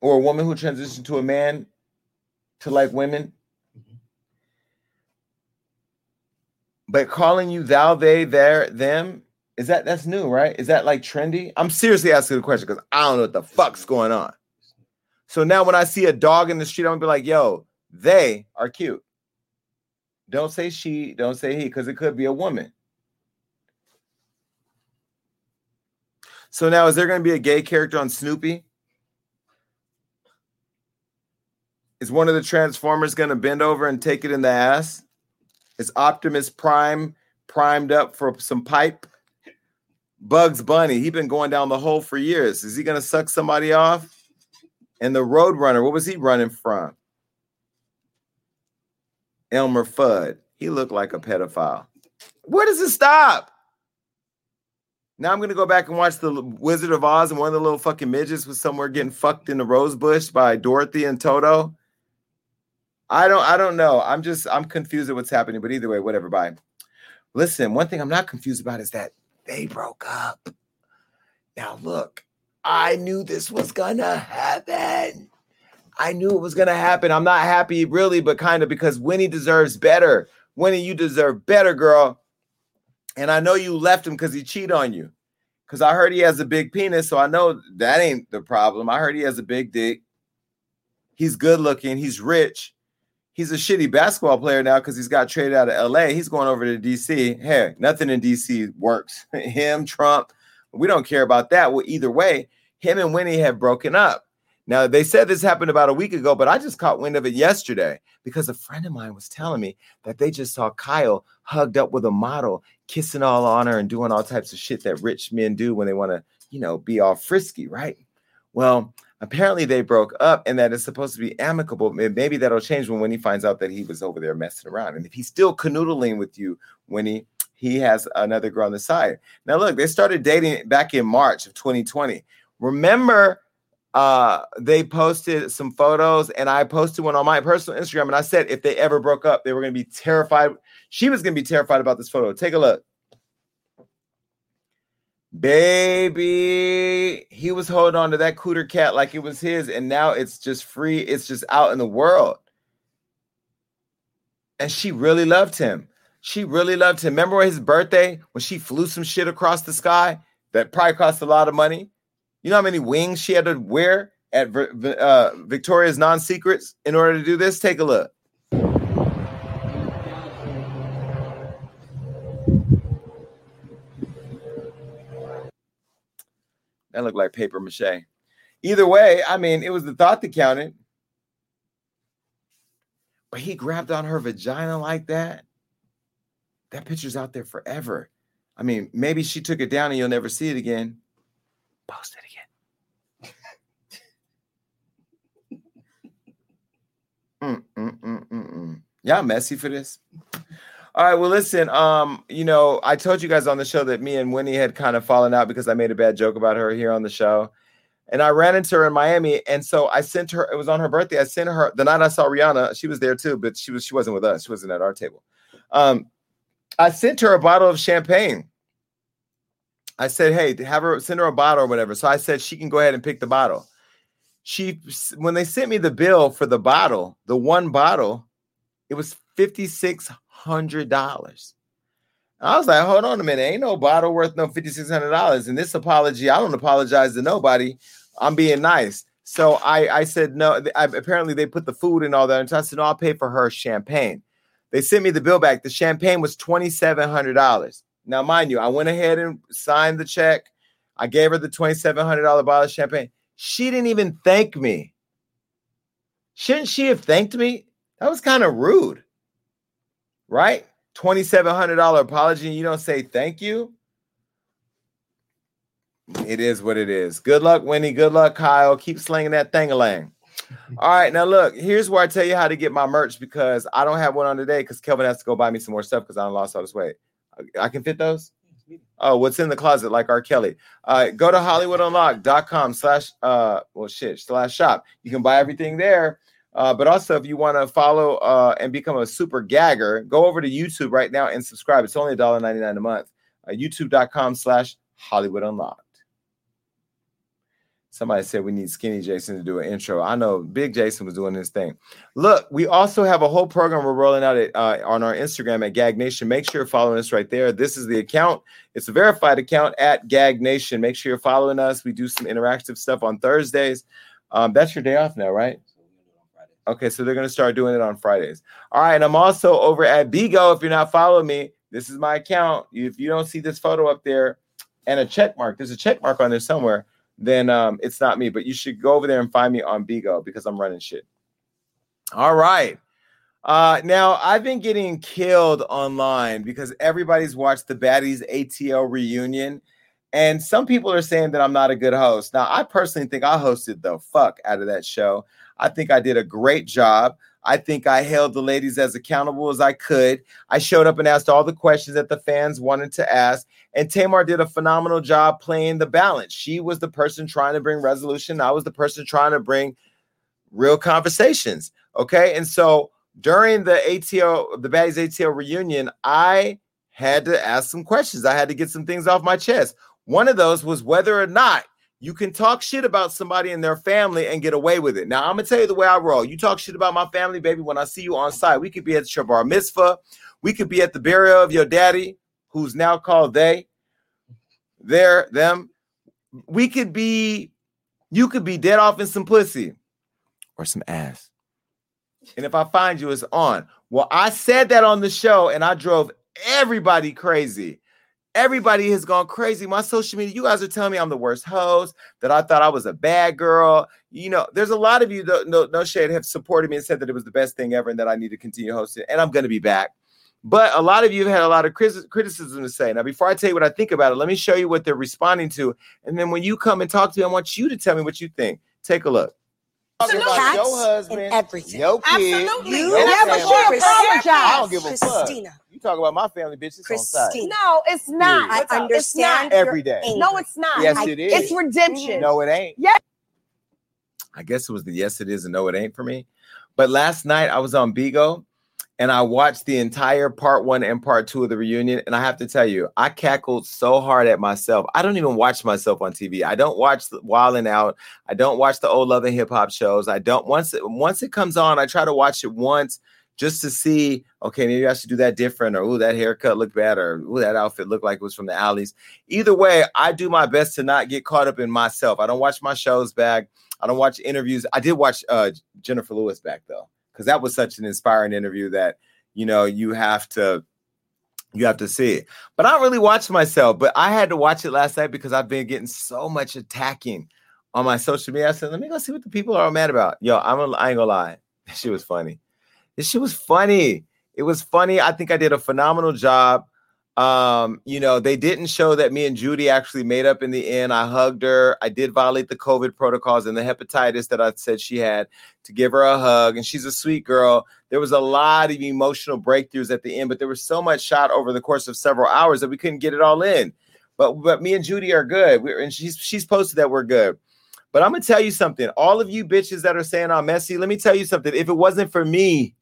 Or a woman who transitions to a man to like women. Mm-hmm. But calling you thou, they, their, them, that's new, right? Is that like trendy? I'm seriously asking the question because I don't know what the fuck's going on. So now when I see a dog in the street, I'm gonna be like, yo, they are cute. Don't say she, don't say he, because it could be a woman. So now, is there going to be a gay character on Snoopy? Is one of the Transformers going to bend over and take it in the ass? Is Optimus Prime primed up for some pipe? Bugs Bunny, he's been going down the hole for years. Is he going to suck somebody off? And the Roadrunner, what was he running from? Elmer Fudd, he looked like a pedophile. Where does it stop? Now I'm going to go back and watch The Wizard of Oz, and one of the little fucking midgets was somewhere getting fucked in the rose bush by Dorothy and Toto. I don't know. I'm confused at what's happening, but either way, whatever, bye. Listen, one thing I'm not confused about is that they broke up. Now look, I knew this was going to happen. I knew it was going to happen. I'm not happy really, but kind of, because Winnie deserves better. Winnie, you deserve better, girl. And I know you left him because he cheated on you. Because I heard he has a big penis, so I know that ain't the problem. I heard he has a big dick. He's good looking. He's rich. He's a shitty basketball player now because he's got traded out of L.A. He's going over to D.C. Hey, nothing in D.C. works. Him, Trump, we don't care about that. Well, either way, him and Winnie have broken up. Now, they said this happened about a week ago, but I just caught wind of it yesterday because a friend of mine was telling me that they just saw Kyle hugged up with a model, kissing all on her and doing all types of shit that rich men do when they want to, you know, be all frisky, right? Well, apparently they broke up and that it's supposed to be amicable. Maybe that'll change when Winnie finds out that he was over there messing around. And if he's still canoodling with you, Winnie, he has another girl on the side. Now, look, they started dating back in March of 2020. Remember... they posted some photos and I posted one on my personal Instagram and I said if they ever broke up, they were going to be terrified. She was going to be terrified about this photo. Take a look. Baby, he was holding on to that cooter cat like it was his and now it's just free. It's just out in the world. And she really loved him. She really loved him. Remember his birthday when she flew some shit across the sky that probably cost a lot of money? You know how many wings she had to wear at Victoria's Non-Secrets in order to do this? Take a look. That looked like paper mache. Either way, I mean, it was the thought that counted. But he grabbed on her vagina like that. That picture's out there forever. I mean, maybe she took it down and you'll never see it again. Post it again. Y'all messy for this. All right, well, listen, you know, I told you guys on the show that me and Winnie had kind of fallen out because I made a bad joke about her here on the show. And I ran into her in Miami. And so I sent her, it was on her birthday. I sent her, the night I saw Rihanna, she was there too, but she wasn't with us. She wasn't at our table. I sent her a bottle of champagne. I said, hey, send her a bottle or whatever. So I said she can go ahead and pick the bottle. When they sent me the bill for the bottle, the one bottle, it was $5,600. I was like, hold on a minute. Ain't no bottle worth no $5,600. And this apology, I don't apologize to nobody. I'm being nice. So I said, no, apparently they put the food and all that. And so I said, no, I'll pay for her champagne. They sent me the bill back. The champagne was $2,700. Now, mind you, I went ahead and signed the check. I gave her the $2,700 bottle of champagne. She didn't even thank me. Shouldn't she have thanked me? That was kind of rude, right? $2,700 apology, and you don't say thank you? It is what it is. Good luck, Winnie. Good luck, Kyle. Keep slinging that thing-a-lang. All right, now look, here's where I tell you how to get my merch because I don't have one on today because Kelvin has to go buy me some more stuff because I done lost all this weight. I can fit those? Oh, what's in the closet like R. Kelly? Go to HollywoodUnlocked.com/shop. You can buy everything there. But also, if you want to follow and become a super gagger, go over to YouTube right now and subscribe. It's only $1.99 a month. YouTube.com/HollywoodUnlocked. Somebody said we need Skinny Jason to do an intro. I know Big Jason was doing his thing. Look, we also have a whole program we're rolling out on our Instagram at Gag Nation. Make sure you're following us right there. This is the account. It's a verified account at Gag Nation. Make sure you're following us. We do some interactive stuff on Thursdays. That's your day off now, right? Okay, so they're going to start doing it on Fridays. All right, and I'm also over at Bigo. If you're not following me, this is my account. If you don't see this photo up there and a check mark, there's a check mark on there somewhere. Then it's not me, but you should go over there and find me on Bigo because I'm running shit. All right. Now, I've been getting killed online because everybody's watched the Baddies ATL reunion. And some people are saying that I'm not a good host. Now, I personally think I hosted the fuck out of that show. I think I did a great job. I think I held the ladies as accountable as I could. I showed up and asked all the questions that the fans wanted to ask. And Tamar did a phenomenal job playing the balance. She was the person trying to bring resolution. I was the person trying to bring real conversations. Okay. And so during the Baddies ATL reunion, I had to ask some questions. I had to get some things off my chest. One of those was whether or not you can talk shit about somebody and their family and get away with it. Now, I'm going to tell you the way I roll. You talk shit about my family, baby, when I see you on site. We could be at your bar mitzvah. We could be at the burial of your daddy, who's now called they, their, them. We could be, you could be dead off in some pussy or some ass. And if I find you, it's on. Well, I said that on the show, and I drove everybody crazy. Everybody has gone crazy. My social media, you guys are telling me I'm the worst host, that I thought I was a bad girl. You know, there's a lot of you, no shade, have supported me and said that it was the best thing ever and that I need to continue hosting, and I'm going to be back. But a lot of you have had a lot of criticism to say. Now, before I tell you what I think about it, let me show you what they're responding to. And then when you come and talk to me, I want you to tell me what you think. Take a look. Talking about your husband, everything. Your kids, absolutely. You never should apologize. I don't give a fuck. You talk about my family, bitches. Christina. No, it's not. Dude, I understand. It's not every day. No, it's not. Yes, it is. It's redemption. No, it ain't. Yes. I guess it was the yes, it is, and no, it ain't for me. But last night I was on Bigo, and I watched the entire part one and part two of the reunion. And I have to tell you, I cackled so hard at myself. I don't even watch myself on TV. I don't watch Wild and Out. I don't watch the old Love and Hip Hop shows. I don't. Once it comes on, I try to watch it once just to see, okay, maybe I should do that different, or, ooh, that haircut looked bad, or, ooh, that outfit looked like it was from the alleys. Either way, I do my best to not get caught up in myself. I don't watch my shows back. I don't watch interviews. I did watch Jennifer Lewis back, though, because that was such an inspiring interview that, you know, you have to see it. But I don't really watch myself, but I had to watch it last night because I've been getting so much attacking on my social media. I said, let me go see what the people are all mad about. Yo, I ain't gonna lie. This shit was funny. It was funny. I think I did a phenomenal job. You know, they didn't show that me and Judy actually made up in the end. I hugged her. I did violate the COVID protocols and the hepatitis that I said she had to give her a hug. And she's a sweet girl. There was a lot of emotional breakthroughs at the end, but there was so much shot over the course of several hours that we couldn't get it all in. But me and Judy are good. She's posted that we're good. But I'm going to tell you something. All of you bitches that are saying I'm messy, let me tell you something. If it wasn't for me,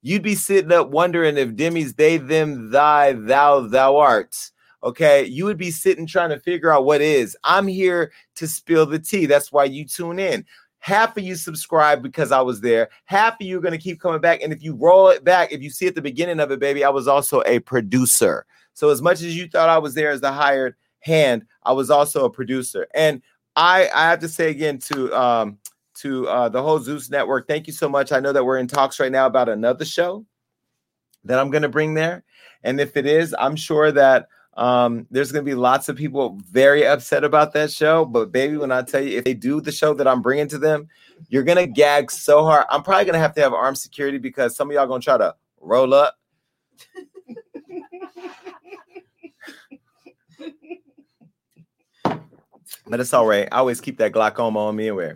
you'd be sitting up wondering if Demi's they, them, thy, thou art. Okay. You would be sitting trying to figure out what is. I'm here to spill the tea. That's why you tune in. Half of you subscribe because I was there. Half of you are going to keep coming back. And if you roll it back, if you see at the beginning of it, baby, I was also a producer. So as much as you thought I was there as the hired hand, I was also a producer. And I have to say again to the whole Zeus Network, thank you so much. I know that we're in talks right now about another show that I'm going to bring there. And if it is, I'm sure that there's going to be lots of people very upset about that show. But baby, when I tell you, if they do the show that I'm bringing to them, you're going to gag so hard. I'm probably going to have armed security because some of y'all going to try to roll up. But it's all right. I always keep that glaucoma on me anyway.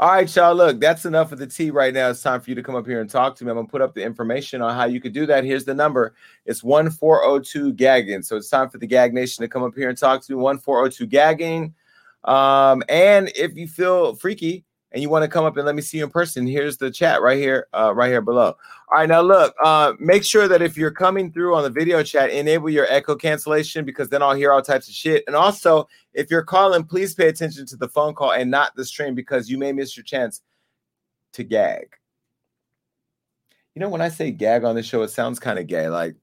All right, y'all, look, that's enough of the tea right now. It's time for you to come up here and talk to me. I'm going to put up the information on how you could do that. Here's the number. It's 1402-GAGGING. So it's time for the Gag Nation to come up here and talk to me, 1402-GAGGING. And if you feel freaky and you want to come up and let me see you in person, here's the chat right here below. All right, now, look, make sure that if you're coming through on the video chat, enable your echo cancellation because then I'll hear all types of shit. And also, if you're calling, please pay attention to the phone call and not the stream because you may miss your chance to gag. You know, when I say gag on the show, it sounds kind of gay. Like,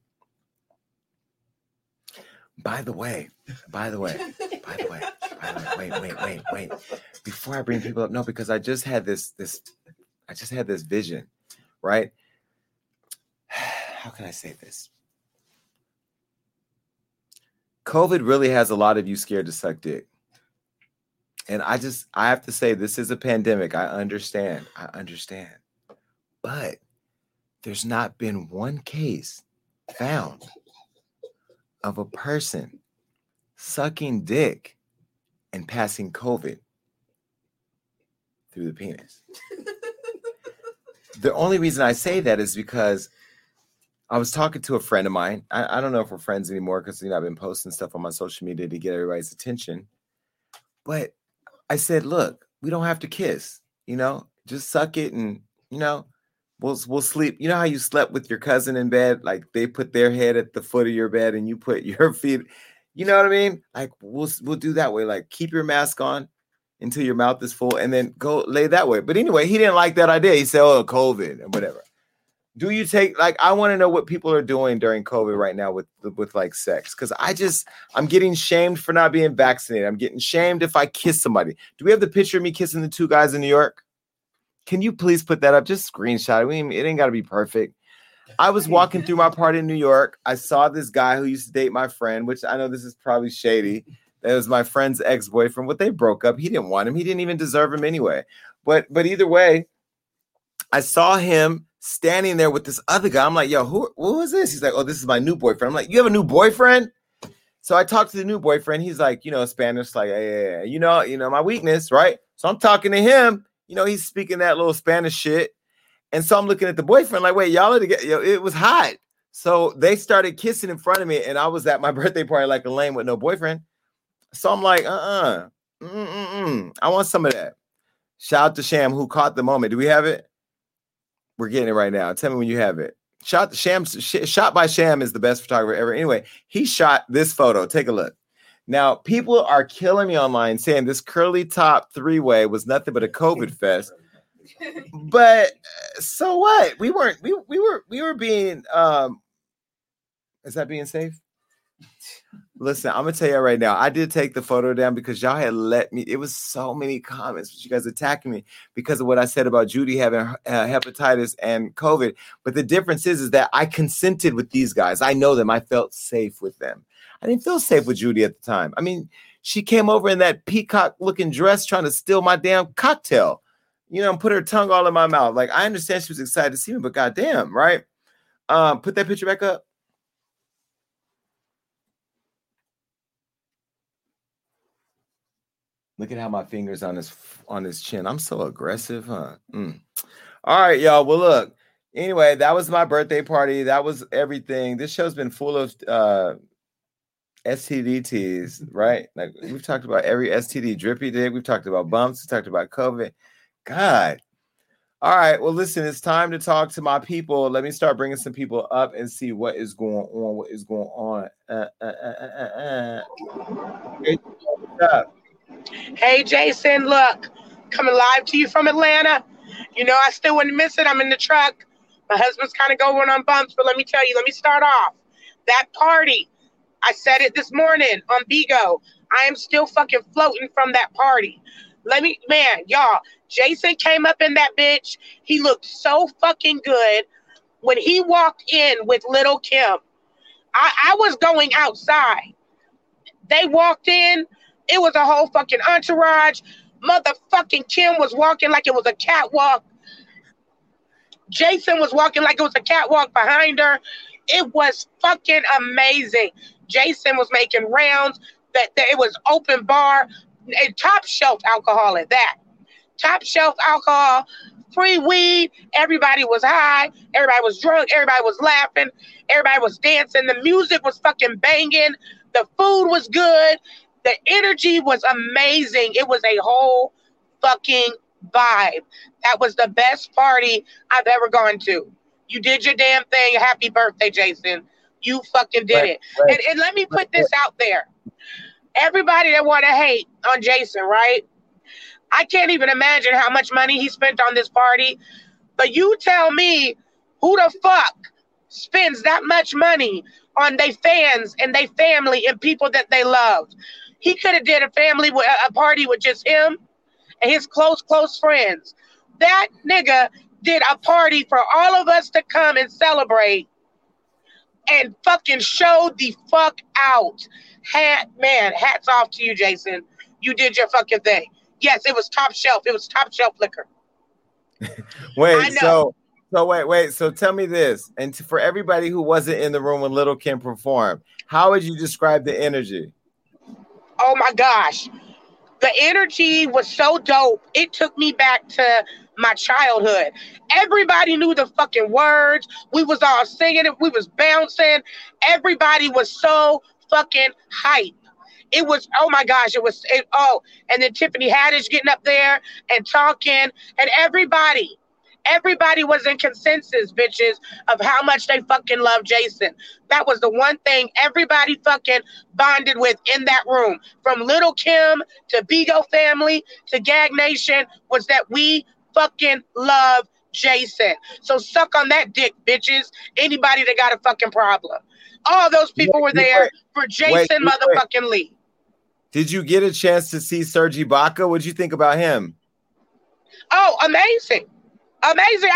by the way, wait. Before I bring people up, no, because I just had this vision, right? How can I say this? COVID really has a lot of you scared to suck dick. And I have to say, this is a pandemic. I understand. But there's not been one case found of a person sucking dick and passing COVID through the penis. The only reason I say that is because I was talking to a friend of mine. I don't know if we're friends anymore because, I've been posting stuff on my social media to get everybody's attention. But I said, look, we don't have to kiss, just suck it and, we'll sleep. You know how you slept with your cousin in bed? Like they put their head at the foot of your bed and you put your feet, you know what I mean? Like we'll do that way. Like keep your mask on until your mouth is full and then go lay that way. But anyway, he didn't like that idea. He said, oh, COVID and whatever. Do you take, I want to know what people are doing during COVID right now with sex. Because I'm getting shamed for not being vaccinated. I'm getting shamed if I kiss somebody. Do we have the picture of me kissing the two guys in New York? Can you please put that up? Just screenshot it. It ain't got to be perfect. I was walking through my part in New York. I saw this guy who used to date my friend, which I know this is probably shady. That was my friend's ex-boyfriend. They broke up. He didn't want him. He didn't even deserve him anyway. But either way, I saw him standing there with this other guy. I'm like, yo, who is this? He's like, oh, this is my new boyfriend. I'm like, you have a new boyfriend? So I talked to the new boyfriend. He's like, Spanish, like, yeah, my weakness, right? So I'm talking to him. He's speaking that little Spanish shit. And so I'm looking at the boyfriend like, wait, y'all are together. It was hot. So they started kissing in front of me. And I was at my birthday party like a lame with no boyfriend. So I'm like, I want some of that. Shout out to Sham who caught the moment. Do we have it? We're getting it right now. Tell me when you have it. Shot by Sham is the best photographer ever. Anyway, he shot this photo. Take a look. Now, people are killing me online saying this curly top three-way was nothing but a COVID fest. But so what? We were being is that being safe? Listen, I'm gonna tell you right now, I did take the photo down because y'all had let me. It was so many comments, but you guys attacking me because of what I said about Judy having hepatitis and COVID. But the difference is that I consented with these guys. I know them. I felt safe with them. I didn't feel safe with Judy at the time. She came over in that peacock-looking dress trying to steal my damn cocktail, and put her tongue all in my mouth. Like, I understand she was excited to see me, but goddamn, right? Put that picture back up. Look at how my finger's on his chin. I'm so aggressive, huh? All right, y'all. Well, look. Anyway, that was my birthday party. That was everything. This show's been full of STDTs, right? Like we've talked about every STD drippy dick. We've talked about bumps. We talked about COVID. God. All right. Well, listen. It's time to talk to my people. Let me start bringing some people up and see what is going on. What is going on? Hey, Jason, look, coming live to you from Atlanta. I still wouldn't miss it. I'm in the truck. My husband's kind of going on bumps, but let me tell you, let me start off. That party, I said it this morning on Bigo. I am still fucking floating from that party. Y'all, Jason came up in that bitch. He looked so fucking good when he walked in with Little Kim. I was going outside. They walked in. It was a whole fucking entourage. Motherfucking Kim was walking like it was a catwalk. Jason was walking like it was a catwalk behind her. It was fucking amazing. Jason was making rounds. That it was open bar. And top shelf alcohol at that. Top shelf alcohol. Free weed. Everybody was high. Everybody was drunk. Everybody was laughing. Everybody was dancing. The music was fucking banging. The food was good. The energy was amazing. It was a whole fucking vibe. That was the best party I've ever gone to. You did your damn thing. Happy birthday, Jason. You fucking did it. Right. And let me put this out there. Everybody that want to hate on Jason, right? I can't even imagine how much money he spent on this party. But you tell me who the fuck spends that much money on their fans and their family and people that they love. He could have did a party with just him and his close friends. That nigga did a party for all of us to come and celebrate and fucking showed the fuck out. Hats off to you, Jason. You did your fucking thing. Yes, it was top shelf. It was top shelf liquor. Wait. So tell me this, and for everybody who wasn't in the room when Little Kim performed, how would you describe the energy? Oh my gosh, the energy was so dope. It took me back to my childhood. Everybody knew the fucking words. We was all singing it. We was bouncing. Everybody was so fucking hype. It was, oh my gosh, and then Tiffany Haddish getting up there and talking, and everybody was in consensus, bitches, of how much they fucking love Jason. That was the one thing everybody fucking bonded with in that room, from Little Kim to Bigo family to Gag Nation, was that we fucking love Jason. So suck on that dick, bitches. Anybody that got a fucking problem. All those people were there for Jason motherfucking Lee. Did you get a chance to see Serge Ibaka? What'd you think about him? Oh, amazing. Amazing.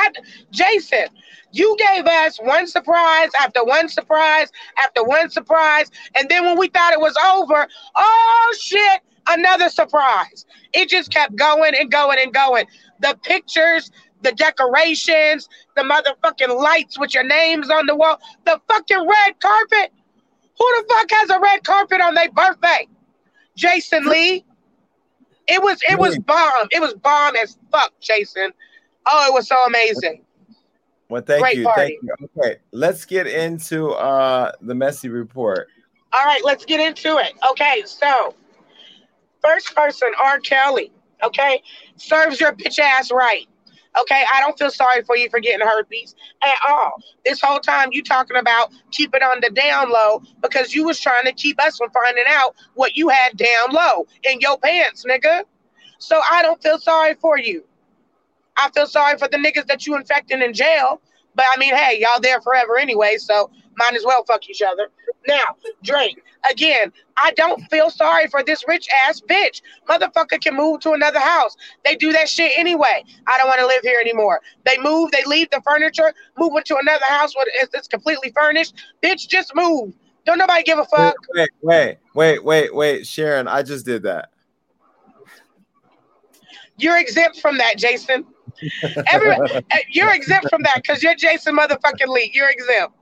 Jason, you gave us one surprise after one surprise after one surprise. And then when we thought it was over, oh shit, another surprise. It just kept going and going and going. The pictures, the decorations, the motherfucking lights with your names on the wall, the fucking red carpet. Who the fuck has a red carpet on their birthday? Jason Lee. It was bomb. It was bomb as fuck, Jason. Oh, it was so amazing. Well, thank you. Okay, let's get into the messy report. All right, let's get into it. Okay, so first person, R. Kelly, okay, serves your bitch ass right. Okay, I don't feel sorry for you for getting herpes at all. This whole time you talking about keep it on the down low because you was trying to keep us from finding out what you had down low in your pants, nigga. So I don't feel sorry for you. I feel sorry for the niggas that you infecting in jail. But I mean, hey, y'all there forever anyway, so might as well fuck each other. Now, Drake, again, I don't feel sorry for this rich-ass bitch. Motherfucker can move to another house. They do that shit anyway. I don't want to live here anymore. They move, they leave the furniture, move into another house where it's completely furnished. Bitch, just move. Don't nobody give a fuck. Wait. Sharon, I just did that. You're exempt from that, Jason. You're exempt from that because you're Jason motherfucking Lee. You're exempt.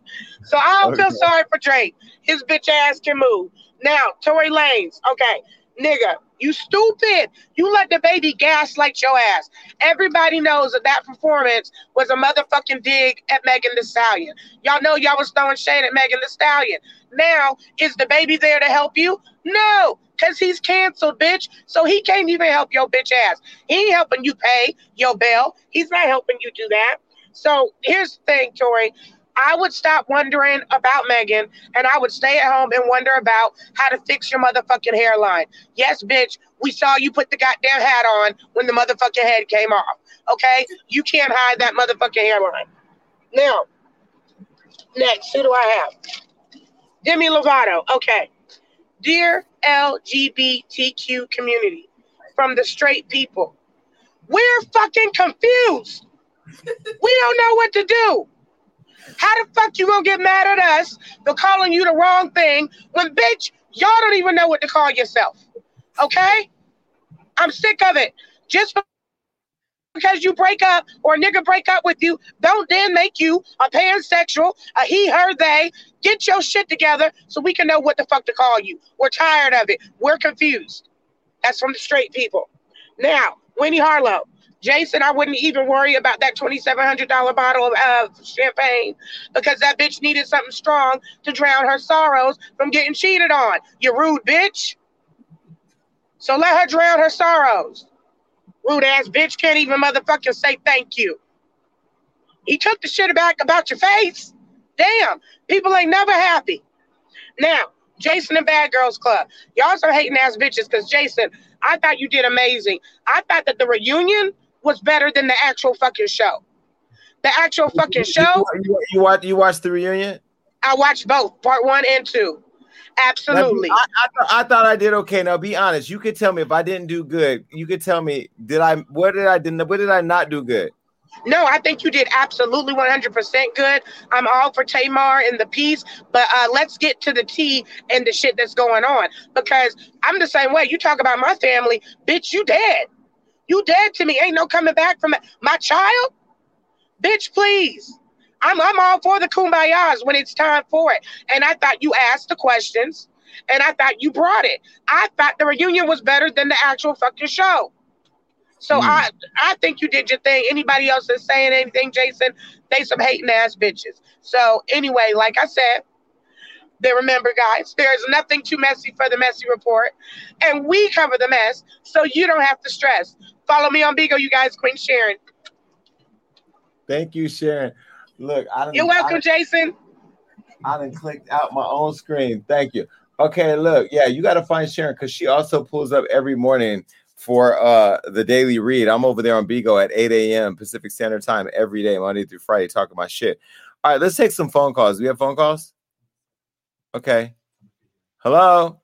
So I don't feel sorry for Drake. His bitch ass can move. Now, Tory Lanez. Okay, nigga, you stupid. You let the baby gaslight your ass. Everybody knows that performance was a motherfucking dig at Megan Thee Stallion. Y'all know y'all was throwing shade at Megan Thee Stallion. Now, is the baby there to help you? No, because he's canceled, bitch. So he can't even help your bitch ass. He ain't helping you pay your bill. He's not helping you do that. So here's the thing, Tory. I would stop wondering about Megan, and I would stay at home and wonder about how to fix your motherfucking hairline. Yes, bitch, we saw you put the goddamn hat on when the motherfucking head came off, okay? You can't hide that motherfucking hairline. Now, next, who do I have? Demi Lovato, okay. Dear LGBTQ community, from the straight people, we're fucking confused. We don't know what to do. How the fuck you gonna get mad at us for calling you the wrong thing when, bitch, y'all don't even know what to call yourself, okay? I'm sick of it. Just because you break up or a nigga break up with you, don't then make you a pansexual, a he, her, they. Get your shit together so we can know what the fuck to call you. We're tired of it. We're confused. That's from the straight people. Now, Winnie Harlow. Jason, I wouldn't even worry about that $2,700 bottle of champagne because that bitch needed something strong to drown her sorrows from getting cheated on. You rude bitch. So let her drown her sorrows. Rude ass bitch can't even motherfucking say thank you. He took the shit back about your face. Damn, people ain't never happy. Now, Jason and Bad Girls Club. Y'all so hating ass bitches because Jason, I thought you did amazing. I thought that the reunion was better than the actual fucking show. The actual fucking show. You watched the reunion? I watched both, part 1 and 2. Absolutely. Now, I thought I did okay. Now be honest. You could tell me if I didn't do good. You could tell me what did I not do good? No, I think you did absolutely 100% good. I'm all for Tamar and the piece, but let's get to the tea and the shit that's going on, because I'm the same way. You talk about my family, bitch, you dead. You dead to me. Ain't no coming back from my child. Bitch, please. I'm all for the kumbayas when it's time for it. And I thought you asked the questions, and I thought you brought it. I thought the reunion was better than the actual fucking show. So I think you did your thing. Anybody else that's saying anything, Jason, they some hating ass bitches. So anyway, like I said, then remember, guys, there's nothing too messy for the messy report. And we cover the mess, so you don't have to stress. Follow me on Bigo, you guys, Queen Sharon. Thank you, Sharon. Look, you're welcome, Jason. I done clicked out my own screen. Thank you. Okay, look, yeah, you got to find Sharon, because she also pulls up every morning for the Daily Read. I'm over there on Bigo at 8 a.m. Pacific Standard Time every day, Monday through Friday, talking my shit. All right, let's take some phone calls. Do we have phone calls? Okay. Hello?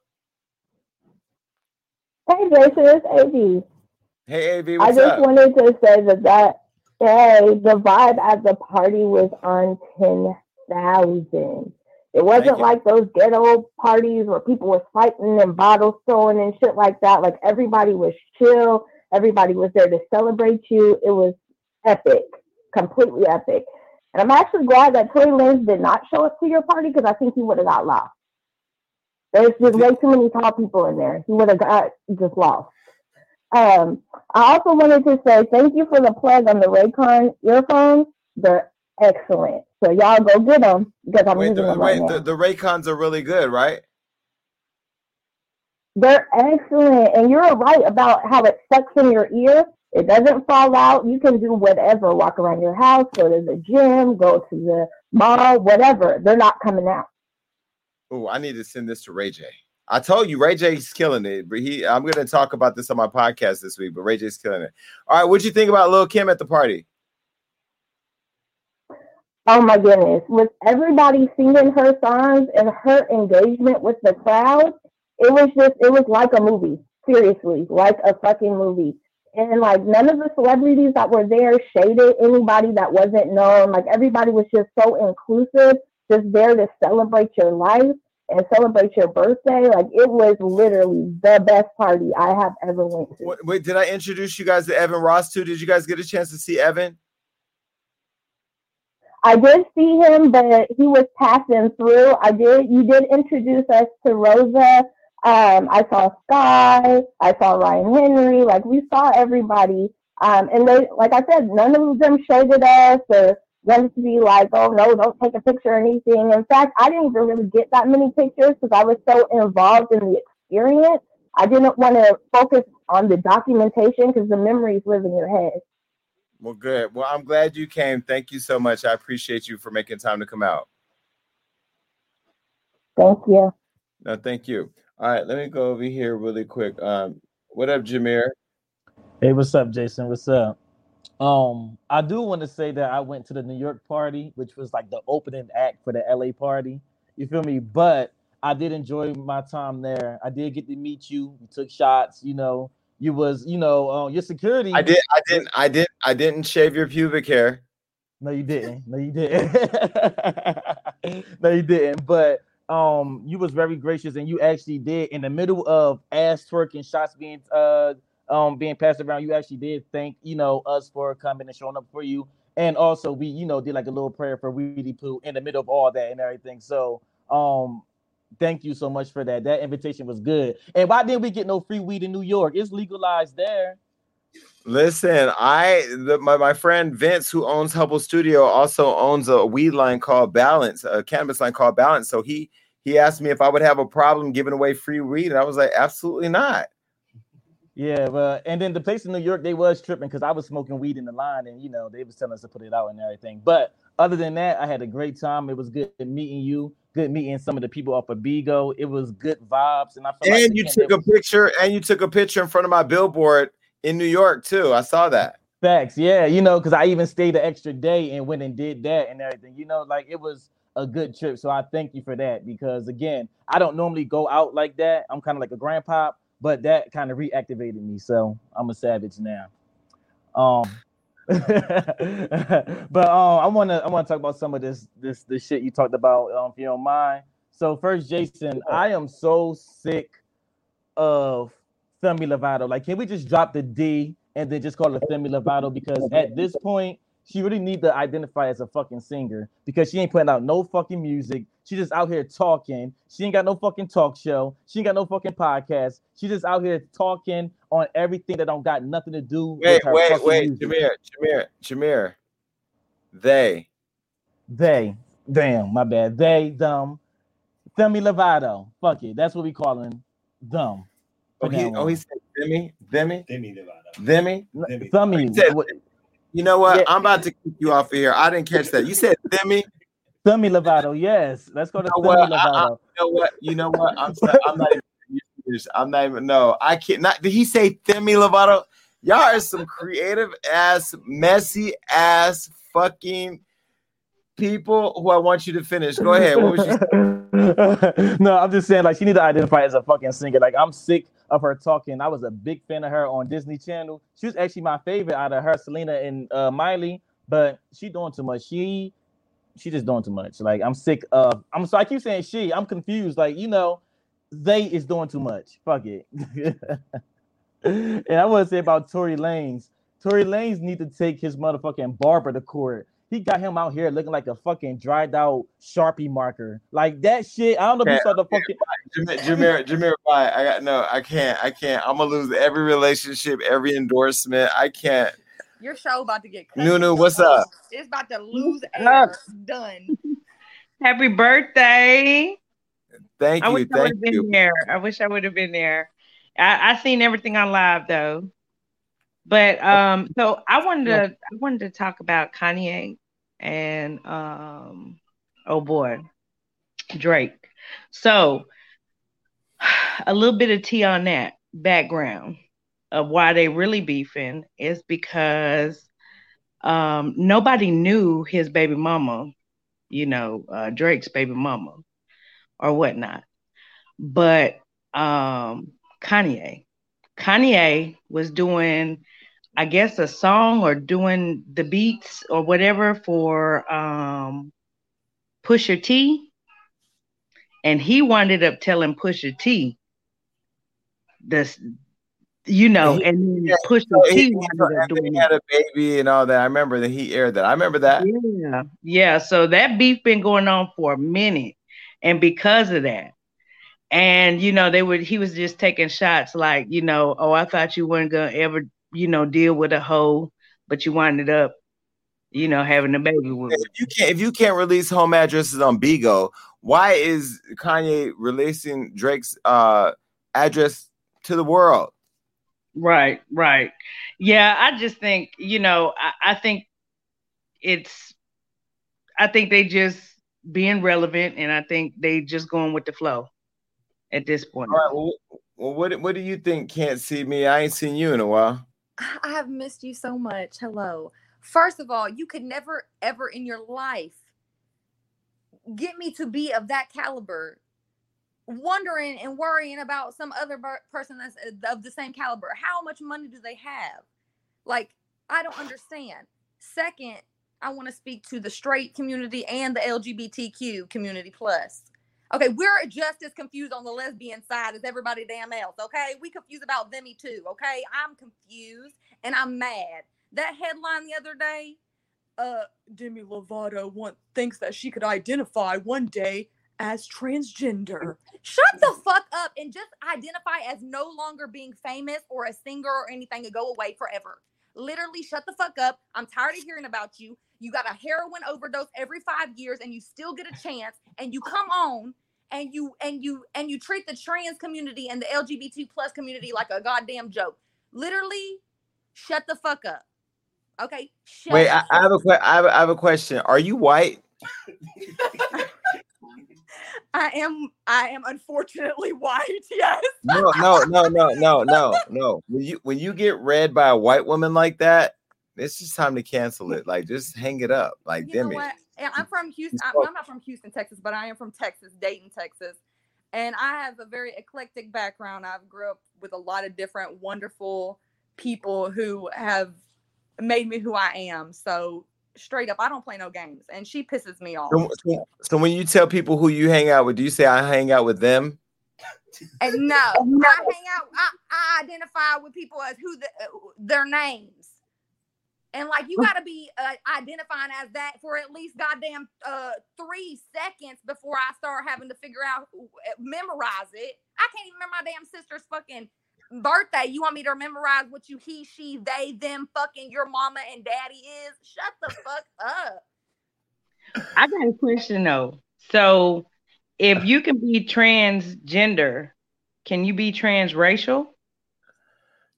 Hey, Jason, it's A.B. Hey, A.B., what's up? I just wanted to say that the vibe at the party was on 10,000. It wasn't like those ghetto parties where people were fighting and bottles throwing and shit like that. Like, everybody was chill. Everybody was there to celebrate you. It was epic, completely epic. And I'm actually glad that Tory Lanez did not show up to your party, because I think he would have got lost. There's just way too many tall people in there. He would have got just lost. I also wanted to say thank you for the plug on the Raycon earphones. They're excellent. So y'all go get them, because I'm using them right now. The Raycons are really good, right? They're excellent. And you're right about how it sucks in your ear. It doesn't fall out. You can do whatever. Walk around your house, go to the gym, go to the mall, whatever. They're not coming out. Oh, I need to send this to Ray J. I told you, Ray J's killing it. But I'm going to talk about this on my podcast this week, but Ray J's killing it. All right, what'd you think about Lil' Kim at the party? Oh, my goodness. With everybody singing her songs and her engagement with the crowd, it was like a movie. Seriously, like a fucking movie. And, like, none of the celebrities that were there shaded anybody that wasn't known. Like, everybody was just so inclusive, just there to celebrate your life and celebrate your birthday. Like, it was literally the best party I have ever went to. Wait, did I introduce you guys to Evan Ross, too? Did you guys get a chance to see Evan? I did see him, but he was passing through. You did introduce us to Rosa. I saw Sky. I saw Ryan Henry. Like, we saw everybody. And they, like I said, none of them shaded us or wanted to be like, oh, no, don't take a picture or anything. In fact, I didn't even really get that many pictures because I was so involved in the experience. I didn't want to focus on the documentation because the memories live in your head. Well, good. Well, I'm glad you came. Thank you so much. I appreciate you for making time to come out. Thank you. No, thank you. All right, let me go over here really quick. What up, Jameer? Hey, what's up, Jason? What's up? I do want to say that I went to the New York party, which was like the opening act for the LA party. You feel me? But I did enjoy my time there. I did get to meet you. We took shots, you know. You was, you know, your security. I didn't shave your pubic hair. No, you didn't. But you was very gracious, and you actually did, in the middle of ass twerking shots being passed around, you actually did thank, you know, us for coming and showing up for you, and also we, you know, did like a little prayer for Weedy Poo in the middle of all that and everything. So thank you so much for that. That invitation was good. And why didn't we get no free weed in New York? It's legalized there. Listen, my friend Vince, who owns Hubble Studio, also owns a weed line called Balance, a cannabis line called Balance. So he asked me if I would have a problem giving away free weed, and I was like, absolutely not. Yeah, well, and then the place in New York, they was tripping because I was smoking weed in the line, and you know they was telling us to put it out and everything. But other than that, I had a great time. It was good meeting you. Good meeting some of the people off of Bigo. It was good vibes, and I felt like you took a picture, and you took a picture in front of my billboard in New York too. I saw that. Facts, yeah, you know, because I even stayed an extra day and went and did that and everything. You know, like it was a good trip. So I thank you for that, because again, I don't normally go out like that. I'm kind of like a grandpa, but that kind of reactivated me. So I'm a savage now. But I wanna talk about some of this shit you talked about, if you don't mind. So first, Jason, I am so sick of Demi Lovato. Like, can we just drop the D and then just call it Demi Lovato? Because at this point, she really needs to identify as a fucking singer, because she ain't putting out no fucking music. She just out here talking. She ain't got no fucking talk show. She ain't got no fucking podcast. She just out here talking on everything that don't got nothing to do with her fucking music. Jameer. They. Damn, my bad. They, dumb. Demi Lovato. Fuck it. That's what we calling dumb. He said Demi Lovato. You know what? Yeah. I'm about to kick you off of here. I didn't catch that. You said Demi Lovato. Yes, let's go to Demi Lovato. You know what? I'm not even. No, I can't. Did he say Demi Lovato? Y'all are some creative ass, messy ass, fucking people who I want you to finish. Go ahead. What was you? No, I'm just saying, like, she need to identify as a fucking singer. Like, I'm sick of her talking. I was a big fan of her on Disney Channel. She was actually my favorite out of her, Selena and Miley, but she doing too much. She just doing too much. Like, I'm sick of, I keep saying she, I'm confused. Like, they is doing too much. Fuck it. And I want to say about Tory Lanez. Tory Lanez need to take his motherfucking barber to court. He got him out here looking like a fucking dried out Sharpie marker. Like, that shit, I don't know if you saw the fucking... Jameer, bye. I can't. I'm going to lose every relationship, every endorsement. I can't. Your show about to get cut. Nunu, what's up? It's about to lose air. Done. Happy birthday. Thank you. I wish I would have been there. I seen everything on live, though. But so I wanted to talk about Kanye and Drake. So a little bit of tea on that background of why they really beefing is because nobody knew his baby mama, Drake's baby mama or whatnot. But Kanye was doing, I guess, a song or doing the beats or whatever for Pusha T. And he wound up telling Pusha T this, Pusha T had a baby and all that. I remember that he aired that. I remember that. Yeah. So that beef been going on for a minute. And because of that, and, he was just taking shots like, I thought you weren't going to ever, deal with a hoe, but you winded up, having a baby with me. If you can't release home addresses on Bigo, why is Kanye releasing Drake's address to the world? Right. Yeah, I just think, I think they just being relevant, and I think they just going with the flow. At this point. All right, well, what do you think? Can't see me. I ain't seen you in a while. I have missed you so much. Hello. First of all, you could never, ever in your life get me to be of that caliber, wondering and worrying about some other person that's of the same caliber. How much money do they have? Like, I don't understand. Second, I want to speak to the straight community and the LGBTQ community plus. Okay, we're just as confused on the lesbian side as everybody damn else, okay? We confused about Demi too, okay? I'm confused and I'm mad. That headline the other day, Demi Lovato thinks that she could identify one day as transgender. Shut the fuck up and just identify as no longer being famous or a singer or anything and go away forever. Literally, shut the fuck up. I'm tired of hearing about you. You got a heroin overdose every 5 years and you still get a chance, and you come on and you treat the trans community and the LGBT plus community like a goddamn joke. Literally, shut the fuck up. Okay. I have a question. Are you white? I am unfortunately white. Yes. No. When you get read by a white woman like that, it's just time to cancel it. Like, just hang it up. Like, Demi. I'm from Houston. I'm not from Houston, Texas, but I am from Texas, Dayton, Texas. And I have a very eclectic background. I've grew up with a lot of different wonderful people who have made me who I am. So straight up, I don't play no games, and she pisses me off. So when you tell people who you hang out with, do you say I hang out with them? And no, I identify with people as who their names. And like, you gotta be identifying as that for at least goddamn 3 seconds before I start having to figure out, memorize it. I can't even remember my damn sister's fucking birthday. You want me to memorize what you he, she, they, them, fucking your mama and daddy is? Shut the fuck up. I got a question though. So if you can be transgender, can you be transracial?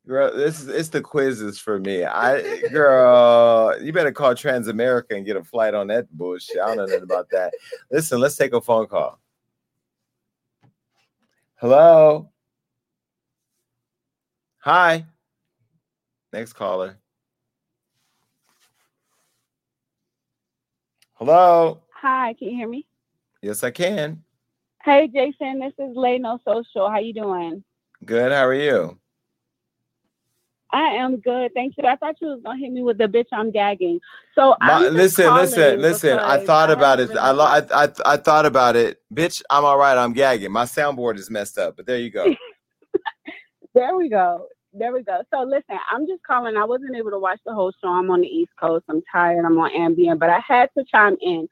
Girl, it's the quizzes for me. Girl, you better call Transamerica and get a flight on that bullshit. I don't know nothing about that. Listen, let's take a phone call. Hello. Hi. Next caller. Hello. Hi, can you hear me? Yes, I can. Hey, Jason, this is Lay No Social. How you doing? Good, how are you? I am good, thank you. I thought you was gonna hit me with the bitch. I'm gagging. So listen. I thought about it. Bitch, I'm all right. I'm gagging. My soundboard is messed up, but there you go. There we go. So listen, I'm just calling. I wasn't able to watch the whole show. I'm on the East Coast. I'm tired. I'm on Ambien, but I had to chime in.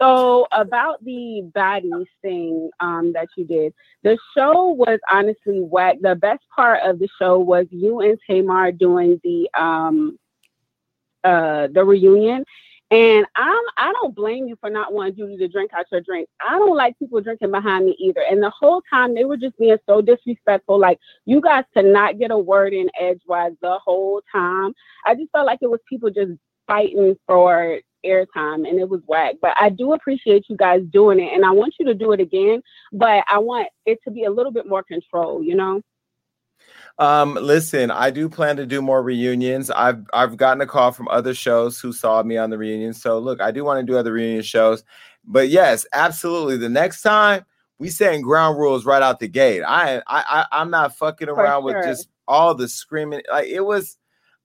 So about the baddies thing that you did, the show was honestly whack. The best part of the show was you and Tamar doing the reunion. And I don't blame you for not wanting Judy to drink out your drink. I don't like people drinking behind me either. And the whole time they were just being so disrespectful. Like, you guys could not get a word in edgewise the whole time. I just felt like it was people just fighting for airtime, and it was whack. But I do appreciate you guys doing it, and I want you to do it again, but I want it to be a little bit more control, you know? Listen, I do plan to do more reunions. I've gotten a call from other shows who saw me on the reunion. So look, I do want to do other reunion shows, but yes, absolutely. The next time we setting ground rules right out the gate. I'm not fucking around with just all the screaming. Like, it was,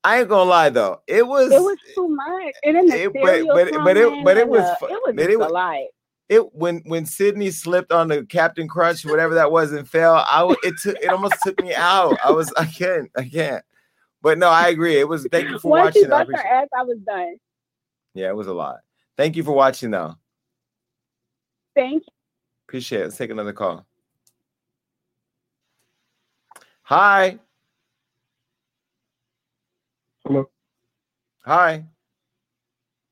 I ain't gonna lie though, it was too much. And then it was a lot. It when Sydney slipped on the Captain Crunch, whatever that was, and fell. It almost took me out. I can't. But no, I agree. It was. Thank you for watching. Once she bust her ass, I was done. Yeah, it was a lot. Thank you for watching though. Thank you. Appreciate it. Let's take another call. Hi. Hello. Hi.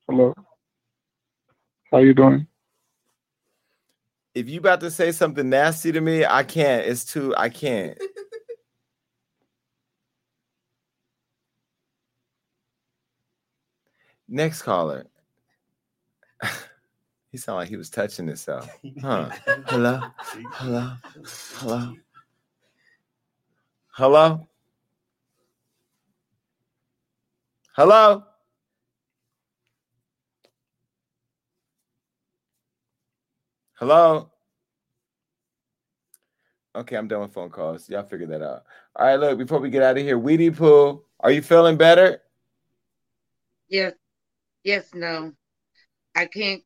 Hello. How you doing? If you about to say something nasty to me, I can't. It's too, I can't. Next caller. He sounded like he was touching himself. Huh. Hello. Hello. Hello. Hello. Hello? Hello? Okay, I'm done with phone calls. Y'all figure that out. All right, look, before we get out of here, Weedy Poo, are you feeling better? Yes. Yes, no. I can't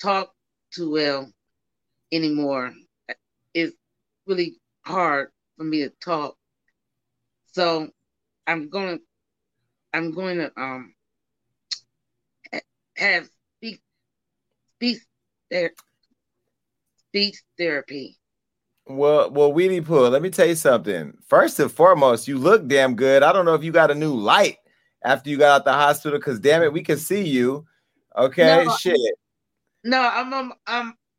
talk too well anymore. It's really hard for me to talk. So I'm going to have speech therapy. Well, Weedy Poo, let me tell you something. First and foremost, you look damn good. I don't know if you got a new light after you got out the hospital, because damn it, we can see you. Okay, no, shit. No, I'm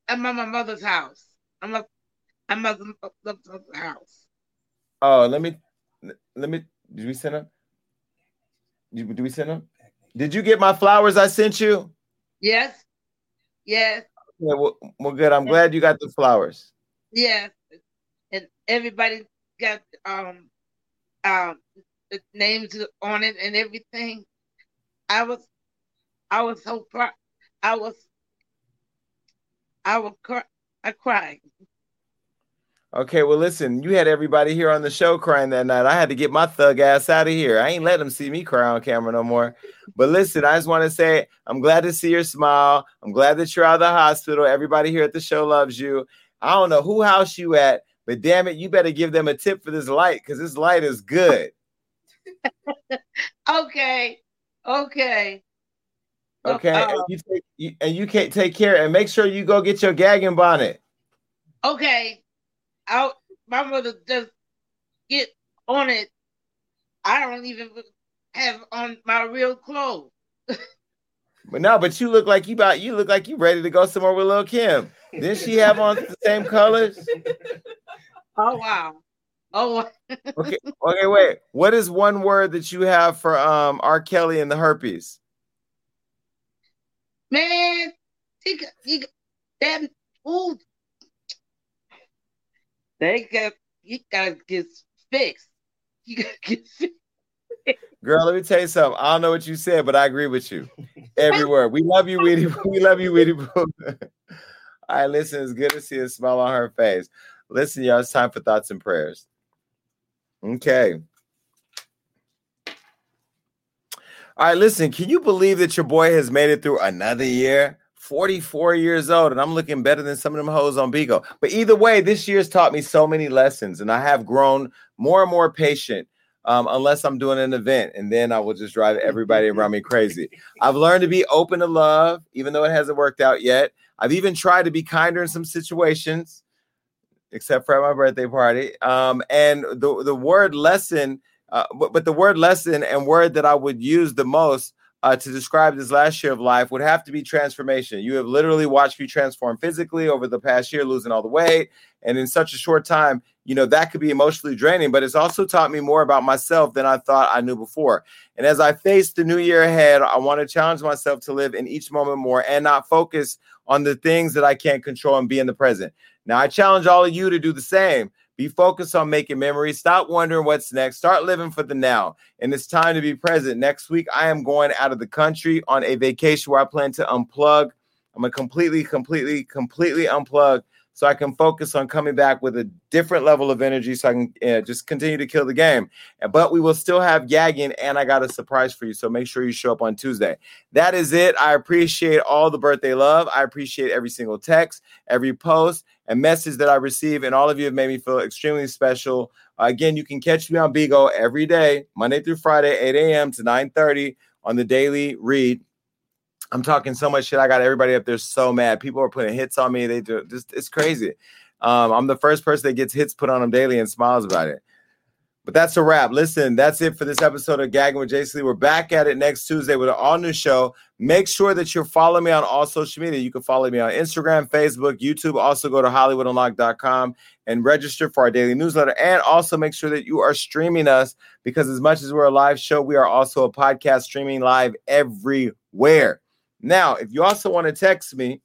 at my mother's house. I'm at my mother's house. Oh, let me. Did we send him? Do we send them? Did you get my flowers I sent you? Yes. Yes. Yeah, well, good. I'm glad you got the flowers. Yes. And everybody got the names on it and everything. I was so proud. I cried. Okay, well, listen, you had everybody here on the show crying that night. I had to get my thug ass out of here. I ain't let them see me cry on camera no more. But listen, I just want to say I'm glad to see your smile. I'm glad that you're out of the hospital. Everybody here at the show loves you. I don't know who house you at, but damn it, you better give them a tip for this light because this light is good. Okay. Okay, and you can't take care and make sure you go get your gagging bonnet. Okay. My mother just get on it. I don't even have on my real clothes. But you look like you ready to go somewhere with Little Kim. Didn't she have on the same colors? Oh wow! Okay, wait. What is one word that you have for R. Kelly and the herpes? Man, you gotta get fixed. Girl, let me tell you something. I don't know what you said, but I agree with you. Everywhere. We love you, Weedy. We love you, Weedy. All right, listen, it's good to see a smile on her face. Listen, y'all, it's time for thoughts and prayers. Okay. All right, listen, can you believe that your boy has made it through another year? 44 years old, and I'm looking better than some of them hoes on Bigo. But either way, this year's taught me so many lessons, and I have grown more and more patient, unless I'm doing an event, and then I will just drive everybody around me crazy. I've learned to be open to love, even though it hasn't worked out yet. I've even tried to be kinder in some situations, except for at my birthday party. And the word lesson, but the word lesson and word that I would use the most to describe this last year of life would have to be transformation. You have literally watched me transform physically over the past year, losing all the weight. And in such a short time, you know, that could be emotionally draining, but it's also taught me more about myself than I thought I knew before. And as I face the new year ahead, I want to challenge myself to live in each moment more and not focus on the things that I can't control and be in the present. Now, I challenge all of you to do the same. Be focused on making memories. Stop wondering what's next. Start living for the now. And it's time to be present. Next week, I am going out of the country on a vacation where I plan to unplug. I'm going to completely unplug so I can focus on coming back with a different level of energy so I can just continue to kill the game. But we will still have gagging, and I got a surprise for you. So make sure you show up on Tuesday. That is it. I appreciate all the birthday love. I appreciate every single text, every post, and message that I receive, and all of you have made me feel extremely special. Again, you can catch me on Bigo every day, Monday through Friday, 8 a.m. to 9:30 on the Daily Read. I'm talking so much shit. I got everybody up there so mad. People are putting hits on me. They do just, it's crazy. I'm the first person that gets hits put on them daily and smiles about it. But that's a wrap. Listen, that's it for this episode of Gagging with Jason Lee. We're back at it next Tuesday with an all-new show. Make sure that you're following me on all social media. You can follow me on Instagram, Facebook, YouTube. Also go to HollywoodUnlocked.com and register for our daily newsletter. And also make sure that you are streaming us because as much as we're a live show, we are also a podcast streaming live everywhere. Now, if you also want to text me,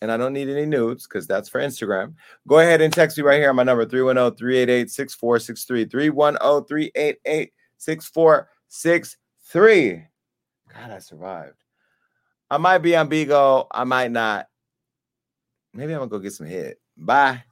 and I don't need any nudes because that's for Instagram. Go ahead and text me right here on my number, 310-388-6463. 310-388-6463. God, I survived. I might be on Bigo. I might not. Maybe I'm going to go get some head. Bye.